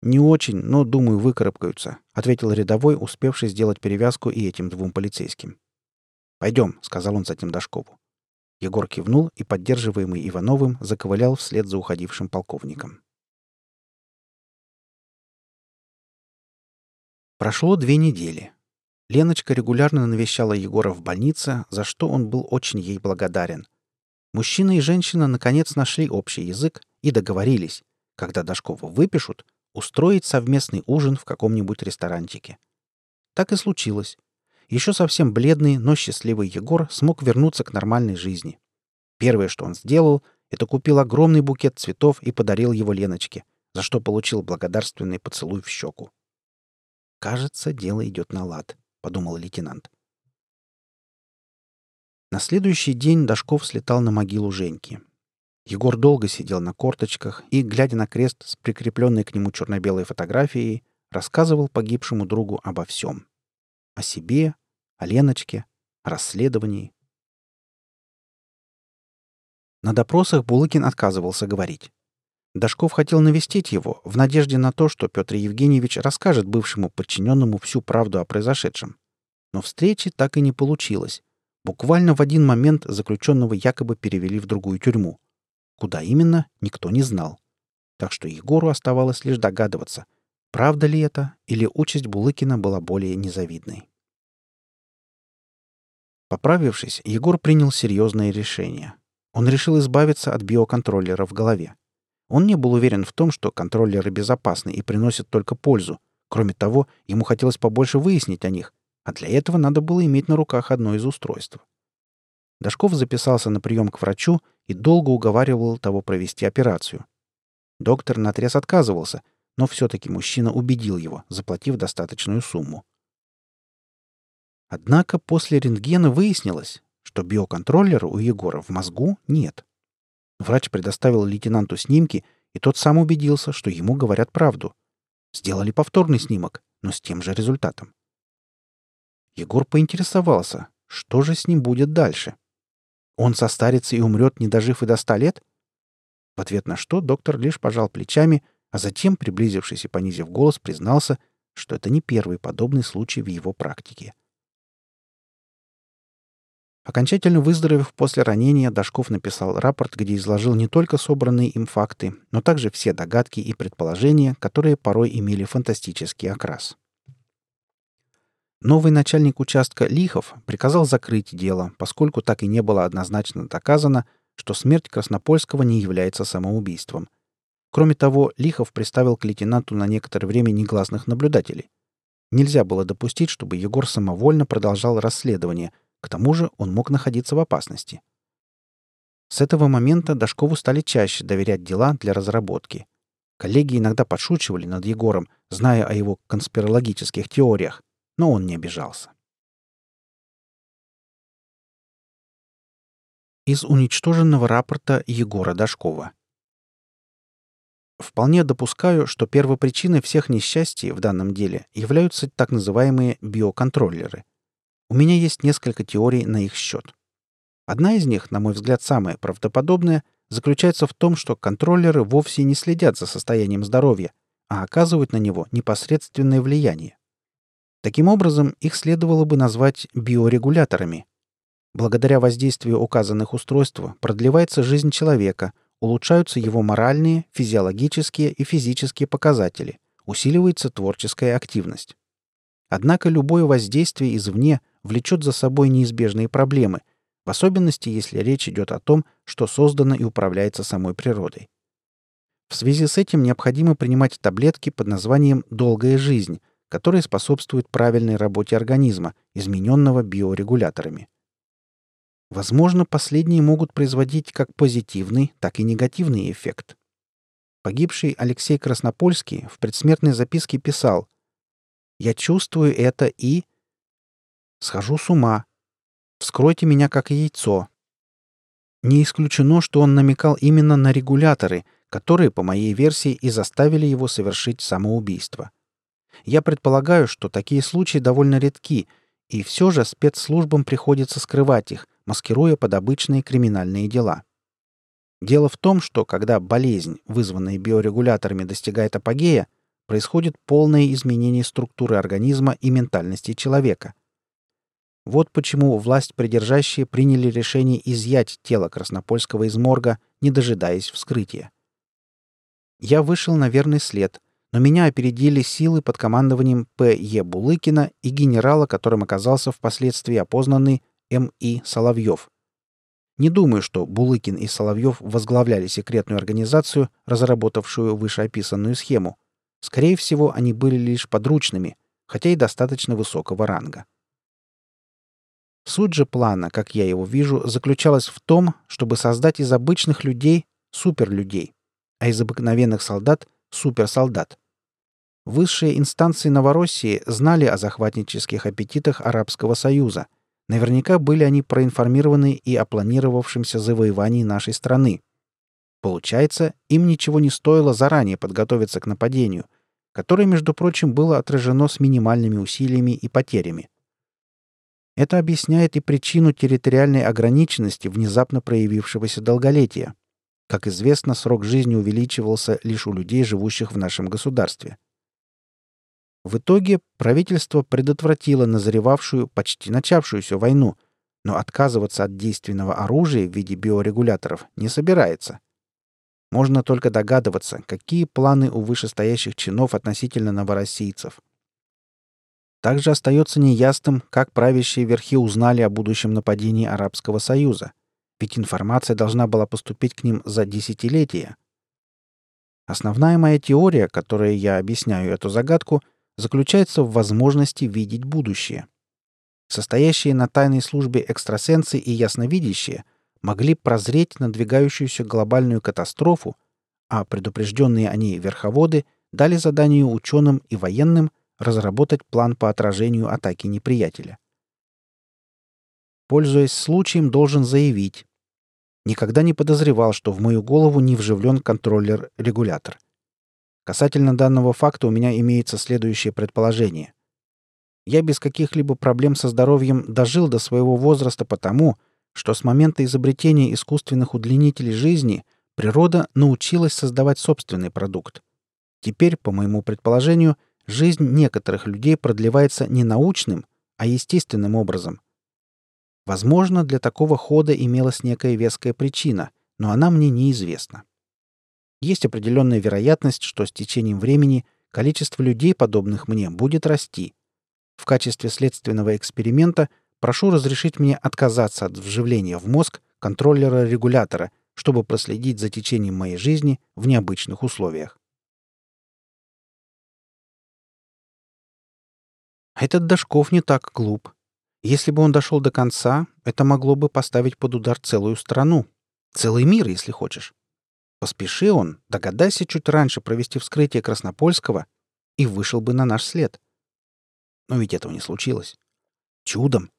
«Не очень, но, думаю, выкарабкаются», — ответил рядовой, успевший сделать перевязку и этим двум полицейским. «Пойдем», — сказал он затем Дашкову. Егор кивнул и, поддерживаемый Ивановым, заковылял вслед за уходившим полковником. Прошло две недели. Леночка регулярно навещала Егора в больнице, за что он был очень ей благодарен. Мужчина и женщина наконец нашли общий язык и договорились, когда Дашкова выпишут, устроить совместный ужин в каком-нибудь ресторанчике. Так и случилось. Еще совсем бледный, но счастливый Егор смог вернуться к нормальной жизни. Первое, что он сделал, это купил огромный букет цветов и подарил его Леночке, за что получил благодарственный поцелуй в щеку. «Кажется, дело идет на лад», — подумал лейтенант. На следующий день Дашков слетал на могилу Женьки. Егор долго сидел на корточках и, глядя на крест с прикрепленной к нему черно-белой фотографией, рассказывал погибшему другу обо всем. О себе, о Леночке, о расследовании. На допросах Булыкин отказывался говорить. Дашков хотел навестить его в надежде на то, что Петр Евгеньевич расскажет бывшему подчиненному всю правду о произошедшем. Но встречи так и не получилось. Буквально в один момент заключенного якобы перевели в другую тюрьму. Куда именно, никто не знал. Так что Егору оставалось лишь догадываться, правда ли это или участь Булыкина была более незавидной. Поправившись, Егор принял серьезное решение. Он решил избавиться от биоконтроллера в голове. Он не был уверен в том, что контроллеры безопасны и приносят только пользу. Кроме того, ему хотелось побольше выяснить о них, а для этого надо было иметь на руках одно из устройств. Дашков записался на прием к врачу и долго уговаривал того провести операцию. Доктор наотрез отказывался, но все-таки мужчина убедил его, заплатив достаточную сумму. Однако после рентгена выяснилось, что биоконтроллера у Егора в мозгу нет. Врач предоставил лейтенанту снимки, и тот сам убедился, что ему говорят правду. Сделали повторный снимок, но с тем же результатом. Егор поинтересовался, что же с ним будет дальше. Он состарится и умрет, не дожив и до ста лет? В ответ на что доктор лишь пожал плечами, а затем, приблизившись и понизив голос, признался, что это не первый подобный случай в его практике. Окончательно выздоровев после ранения, Дашков написал рапорт, где изложил не только собранные им факты, но также все догадки и предположения, которые порой имели фантастический окрас. Новый начальник участка Лихов приказал закрыть дело, поскольку так и не было однозначно доказано, что смерть Краснопольского не является самоубийством. Кроме того, Лихов приставил к лейтенанту на некоторое время негласных наблюдателей. Нельзя было допустить, чтобы Егор самовольно продолжал расследование. К тому же он мог находиться в опасности. С этого момента Дашкову стали чаще доверять дела для разработки. Коллеги иногда подшучивали над Егором, зная о его конспирологических теориях, но он не обижался. Из уничтоженного рапорта Егора Дашкова. Вполне допускаю, что первопричиной всех несчастий в данном деле являются так называемые биоконтроллеры. У меня есть несколько теорий на их счет. Одна из них, на мой взгляд, самая правдоподобная, заключается в том, что контроллеры вовсе не следят за состоянием здоровья, а оказывают на него непосредственное влияние. Таким образом, их следовало бы назвать биорегуляторами. Благодаря воздействию указанных устройств продлевается жизнь человека, улучшаются его моральные, физиологические и физические показатели, усиливается творческая активность. Однако любое воздействие извне влечет за собой неизбежные проблемы, в особенности, если речь идет о том, что создано и управляется самой природой. В связи с этим необходимо принимать таблетки под названием «Долгая жизнь», которые способствуют правильной работе организма, измененного биорегуляторами. Возможно, последние могут производить как позитивный, так и негативный эффект. Погибший Алексей Краснопольский в предсмертной записке писал: «Я чувствую это и... схожу с ума. Вскройте меня, как яйцо». Не исключено, что он намекал именно на регуляторы, которые, по моей версии, и заставили его совершить самоубийство. Я предполагаю, что такие случаи довольно редки, и все же спецслужбам приходится скрывать их, маскируя под обычные криминальные дела. Дело в том, что когда болезнь, вызванная биорегуляторами, достигает апогея, происходит полное изменение структуры организма и ментальности человека. Вот почему власть придержащие приняли решение изъять тело Краснопольского из морга, не дожидаясь вскрытия. Я вышел на верный след, но меня опередили силы под командованием П Е Булыкина и генерала, которым оказался впоследствии опознанный М И Соловьев. Не думаю, что Булыкин и Соловьев возглавляли секретную организацию, разработавшую вышеописанную схему. Скорее всего, они были лишь подручными, хотя и достаточно высокого ранга. Суть же плана, как я его вижу, заключалась в том, чтобы создать из обычных людей суперлюдей, а из обыкновенных солдат — суперсолдат. Высшие инстанции Новороссии знали о захватнических аппетитах Арабского Союза, Наверняка были они проинформированы и о планировавшемся завоевании нашей страны. Получается, им ничего не стоило заранее подготовиться к нападению, которое, между прочим, было отражено с минимальными усилиями и потерями. Это объясняет и причину территориальной ограниченности внезапно проявившегося долголетия. Как известно, срок жизни увеличивался лишь у людей, живущих в нашем государстве. В итоге правительство предотвратило назревавшую, почти начавшуюся войну, но отказываться от действенного оружия в виде биорегуляторов не собирается. Можно только догадываться, какие планы у вышестоящих чинов относительно новороссийцев. Также остается неясным, как правящие верхи узнали о будущем нападении Арабского Союза, ведь информация должна была поступить к ним за десятилетия. Основная моя теория, которой я объясняю эту загадку, заключается в возможности видеть будущее. Состоящие на тайной службе экстрасенсы и ясновидящие могли прозреть надвигающуюся глобальную катастрофу, а предупрежденные о ней верховоды дали задание ученым и военным разработать план по отражению атаки неприятеля. Пользуясь случаем, должен заявить: никогда не подозревал, что в мою голову не вживлен контроллер-регулятор. Касательно данного факта у меня имеется следующее предположение. Я без каких-либо проблем со здоровьем дожил до своего возраста потому, что с момента изобретения искусственных удлинителей жизни природа научилась создавать собственный продукт. Теперь, по моему предположению, жизнь некоторых людей продлевается не научным, а естественным образом. Возможно, для такого хода имелась некая веская причина, но она мне неизвестна. Есть определенная вероятность, что с течением времени количество людей, подобных мне, будет расти. В качестве следственного эксперимента прошу разрешить мне отказаться от вживления в мозг контроллера-регулятора, чтобы проследить за течением моей жизни в необычных условиях. Этот Дашков не так глуп. Если бы он дошел до конца, это могло бы поставить под удар целую страну. Целый мир, если хочешь. Поспеши он, догадайся чуть раньше провести вскрытие Краснопольского и вышел бы на наш след. Но ведь этого не случилось. Чудом.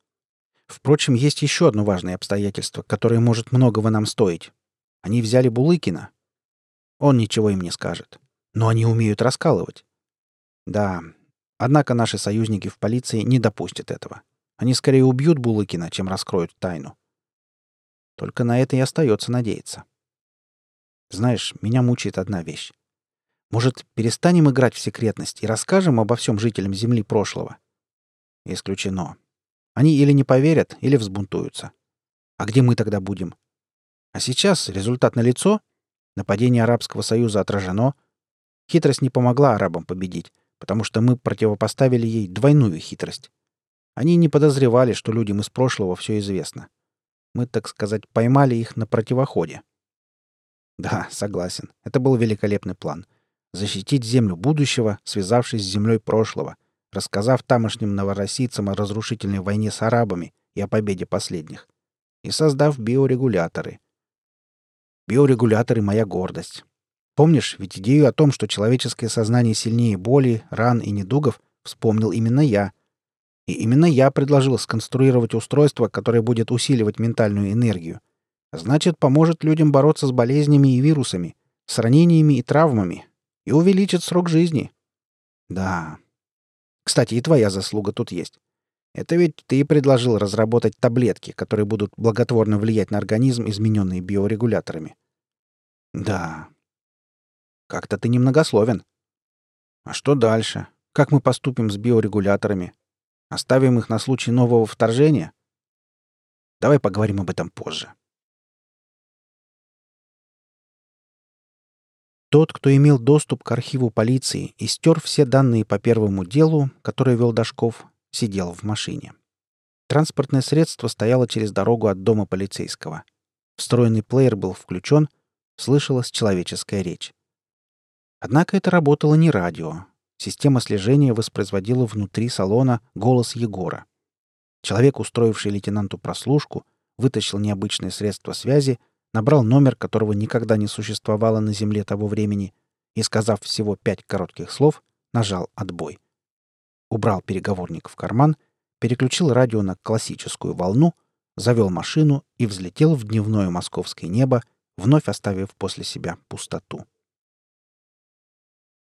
Впрочем, есть еще одно важное обстоятельство, которое может многого нам стоить. Они взяли Булыкина. Он ничего им не скажет. Но они умеют раскалывать. Да, однако наши союзники в полиции не допустят этого. Они скорее убьют Булыкина, чем раскроют тайну. Только на это и остается надеяться. Знаешь, меня мучает одна вещь. Может, перестанем играть в секретность и расскажем обо всем жителям Земли прошлого? Исключено. Они или не поверят, или взбунтуются. А где мы тогда будем? А сейчас результат налицо. Нападение Арабского Союза отражено. Хитрость не помогла арабам победить, потому что мы противопоставили ей двойную хитрость. Они не подозревали, что людям из прошлого все известно. Мы, так сказать, поймали их на противоходе. Да, согласен. Это был великолепный план. Защитить землю будущего, связавшись с землей прошлого, рассказав тамошним новороссийцам о разрушительной войне с арабами и о победе последних, и создав биорегуляторы. Биорегуляторы — моя гордость. Помнишь, ведь идею о том, что человеческое сознание сильнее боли, ран и недугов, вспомнил именно я. И именно я предложил сконструировать устройство, которое будет усиливать ментальную энергию. Значит, поможет людям бороться с болезнями и вирусами, с ранениями и травмами, и увеличит срок жизни. Да... Кстати, и твоя заслуга тут есть. Это ведь ты предложил разработать таблетки, которые будут благотворно влиять на организм, измененные биорегуляторами. Да. Как-то ты немногословен. А что дальше? Как мы поступим с биорегуляторами? Оставим их на случай нового вторжения? Давай поговорим об этом позже. Тот, кто имел доступ к архиву полиции и стер все данные по первому делу, которое вел Дашков, сидел в машине. Транспортное средство стояло через дорогу от дома полицейского. Встроенный плеер был включен, слышалась человеческая речь. Однако это работало не радио. Система слежения воспроизводила внутри салона голос Егора. Человек, устроивший лейтенанту прослушку, вытащил необычное средство связи, набрал номер, которого никогда не существовало на земле того времени, и, сказав всего пять коротких слов, нажал «отбой». Убрал переговорник в карман, переключил радио на классическую волну, завел машину и взлетел в дневное московское небо, вновь оставив после себя пустоту.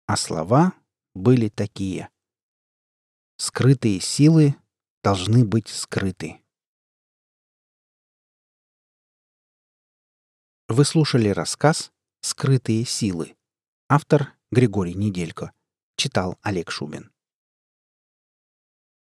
А слова были такие. Скрытые силы должны быть скрыты. Вы слушали рассказ «Скрытые силы». Автор Григорий Неделько. Читал Олег Шубин.